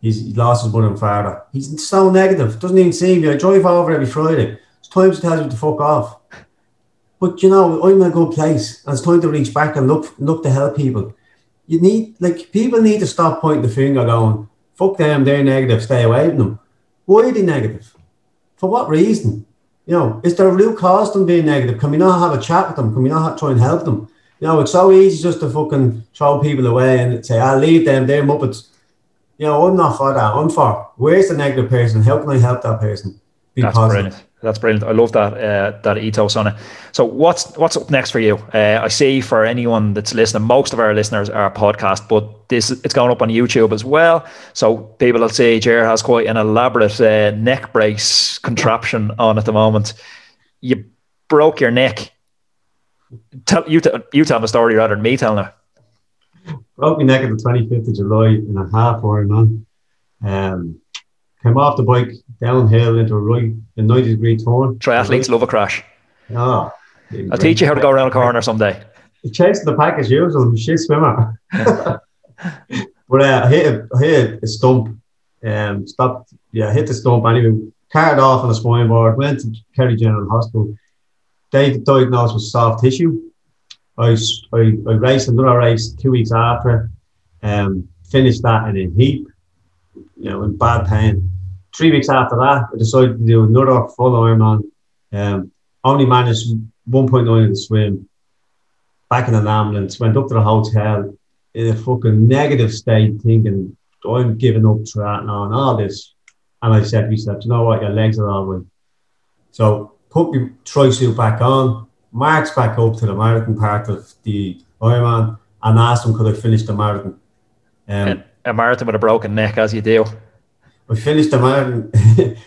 He's he lost his mother and father. He's so negative. Doesn't even see me. I drive over every Friday. It's time to tell him to fuck off. But, you know, I'm in a good place. And it's time to reach back and look look to help people. You need, like, people need to stop pointing the finger going, fuck them, they're negative, stay away from them. Why are they negative? For what reason? You know, is there a real cause to them being negative? Can we not have a chat with them? Can we not have, try and help them? You know, it's so easy just to fucking throw people away and say, I'll leave them, they're muppets. You know, I'm not for that. I'm for, where's the negative person? How can I help that person? Be That's positive. Brilliant. That's brilliant. I love that uh, that ethos on it. So what's what's up next for you? Uh, I see for anyone that's listening, most of our listeners are podcast, but this it's going up on YouTube as well. So people will see Ger has quite an elaborate uh, neck brace contraption on at the moment. You broke your neck. Tell you, t- you tell the story rather than me telling her. Broke my neck on the twenty-fifth of July in a half Ironman. Um, came off the bike downhill into a right, a ninety degree turn. Triathletes love a crash. Oh, I'll great. teach you how to go around a corner someday. Chasing the pack as usual, I'm a shit swimmer. but uh, I hit a, I hit a stump. Um, stopped. Yeah, hit the stump anyway. Carried off on a spine board. Went to Kerry General Hospital. They diagnosed with soft tissue. I, I, I raced another race two weeks after, um, finished that in a heap, you know, in bad pain. Three weeks after that, I decided to do another full Ironman. Um, only managed one point nine in the swim. Back in an ambulance, went up to the hotel in a fucking negative state, thinking So I'm giving up triathlon on all this. And I said to myself, you know what, your legs are all weak. So put my trisuit back on, marched back up to the marathon part of the Ironman, and asked them could I finish the marathon. Um, a marathon with a broken neck, as you do. I finished the marathon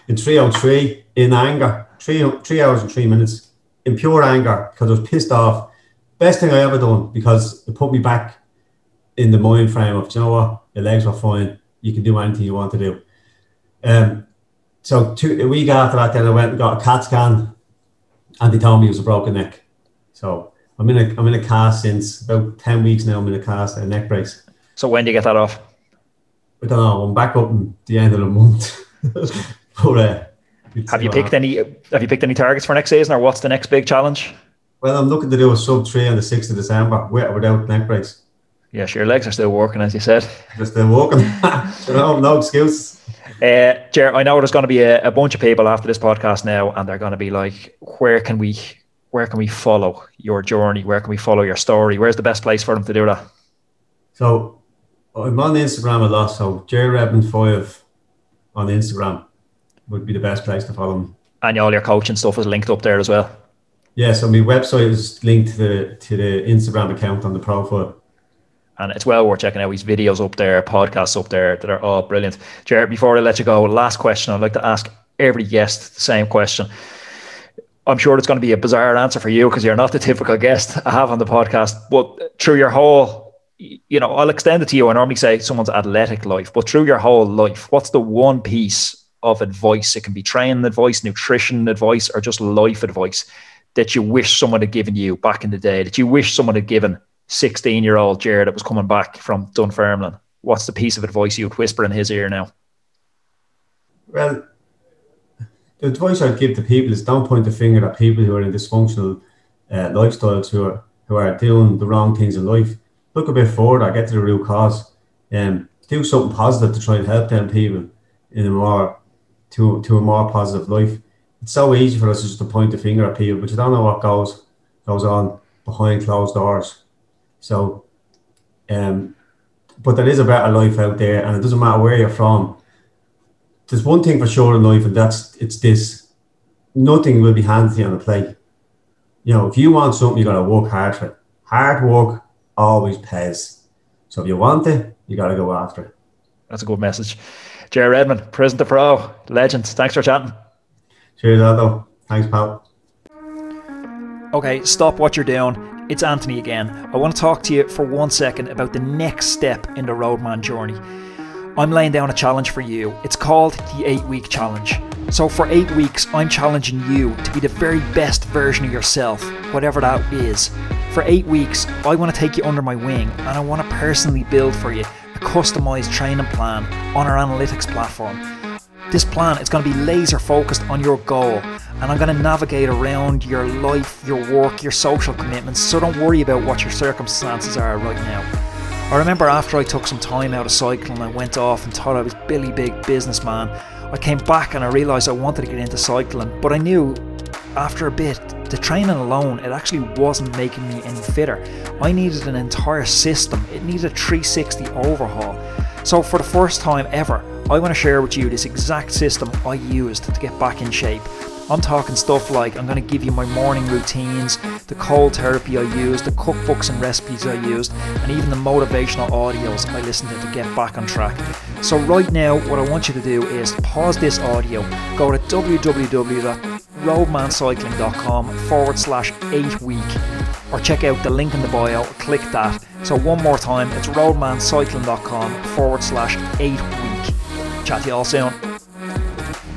in three oh three in anger, three, three hours and three minutes, in pure anger, because I was pissed off. Best thing I ever done, because it put me back in the mind frame of, you know what, your legs were fine, you can do anything you want to do. Um, so two, a week after that, then I went and got a CAT scan, and they told me it was a broken neck. So I'm in a I'm in a cast since about ten weeks now. I'm in a cast, a neck brace. So when do you get that off? I don't know. I'm back up in the end of the month. but, uh, have you picked any? Have you picked any targets for next season, or what's the next big challenge? Well, I'm looking to do a sub three on the sixth of December, with or without neck brace. Yeah, sure. Your legs are still working, as you said. They're still working. you know, no excuses. Uh, Ger, I know there's going to be a, a bunch of people after this podcast now, and they're going to be like, where can we where can we follow your journey? Where can we follow your story? Where's the best place for them to do that? So I'm on Instagram a lot, so Ger Redmond five on Instagram would be the best place to follow me. And all your coaching stuff is linked up there as well? Yeah, so my website is linked to the, to the Instagram account on the profile. And it's well worth checking out. His videos up there, podcasts up there that are all brilliant. Ger, before I let you go, last question. I'd like to ask every guest the same question. I'm sure it's going to be a bizarre answer for you because you're not the typical guest I have on the podcast. But through your whole, you know, I'll extend it to you. I normally say someone's athletic life, but through your whole life, what's the one piece of advice? It can be training advice, nutrition advice, or just life advice that you wish someone had given you back in the day, that you wish someone had given sixteen-year-old Ger that was coming back from Dunfermline. What's the piece of advice you'd whisper in his ear now? Well, the advice I'd give to people is don't point the finger at people who are in dysfunctional uh, lifestyles, who are who are doing the wrong things in life. Look a bit forward. I get to the root cause. Um, do something positive to try and help them people in a more to to a more positive life. It's so easy for us just to point the finger at people, but you don't know what goes goes on behind closed doors. So, um, but there is a better life out there, and it doesn't matter where you're from. There's one thing for sure in life, and that's it's this: nothing will be handed to you on the plate. You know, if you want something, you gotta work hard for it. Hard work always pays. So if you want it, you gotta go after it. That's a good message, Ger Redmond, Prison to Pro, legend. Thanks for chatting. Cheers, Aldo. Thanks, pal. Okay, stop what you're doing. It's Anthony again. I want to talk to you for one second about the next step in the Roadman journey. I'm laying down a challenge for you. It's called the eight-week challenge. So for eight weeks, I'm challenging you to be the very best version of yourself, whatever that is. For eight weeks, I want to take you under my wing, and I want to personally build for you a customized training plan on our analytics platform. This plan is going to be laser focused on your goal, and I'm going to navigate around your life, your work, your social commitments, so don't worry about what your circumstances are right now. I remember after I took some time out of cycling, I went off and thought I was Billy Big Businessman. I came back and I realised I wanted to get into cycling, but I knew after a bit, the training alone, it actually wasn't making me any fitter. I needed an entire system, it needed a three sixty overhaul. So for the first time ever, I want to share with you this exact system I used to get back in shape. I'm talking stuff like I'm going to give you my morning routines, the cold therapy I used, the cookbooks and recipes I used, and even the motivational audios I listened to to get back on track. So right now, what I want you to do is pause this audio, go to www.roadmancycling.com forward slash eight week, or check out the link in the bio, click that. So one more time, it's roadmancycling.com forward slash eight week. Chat to you all soon.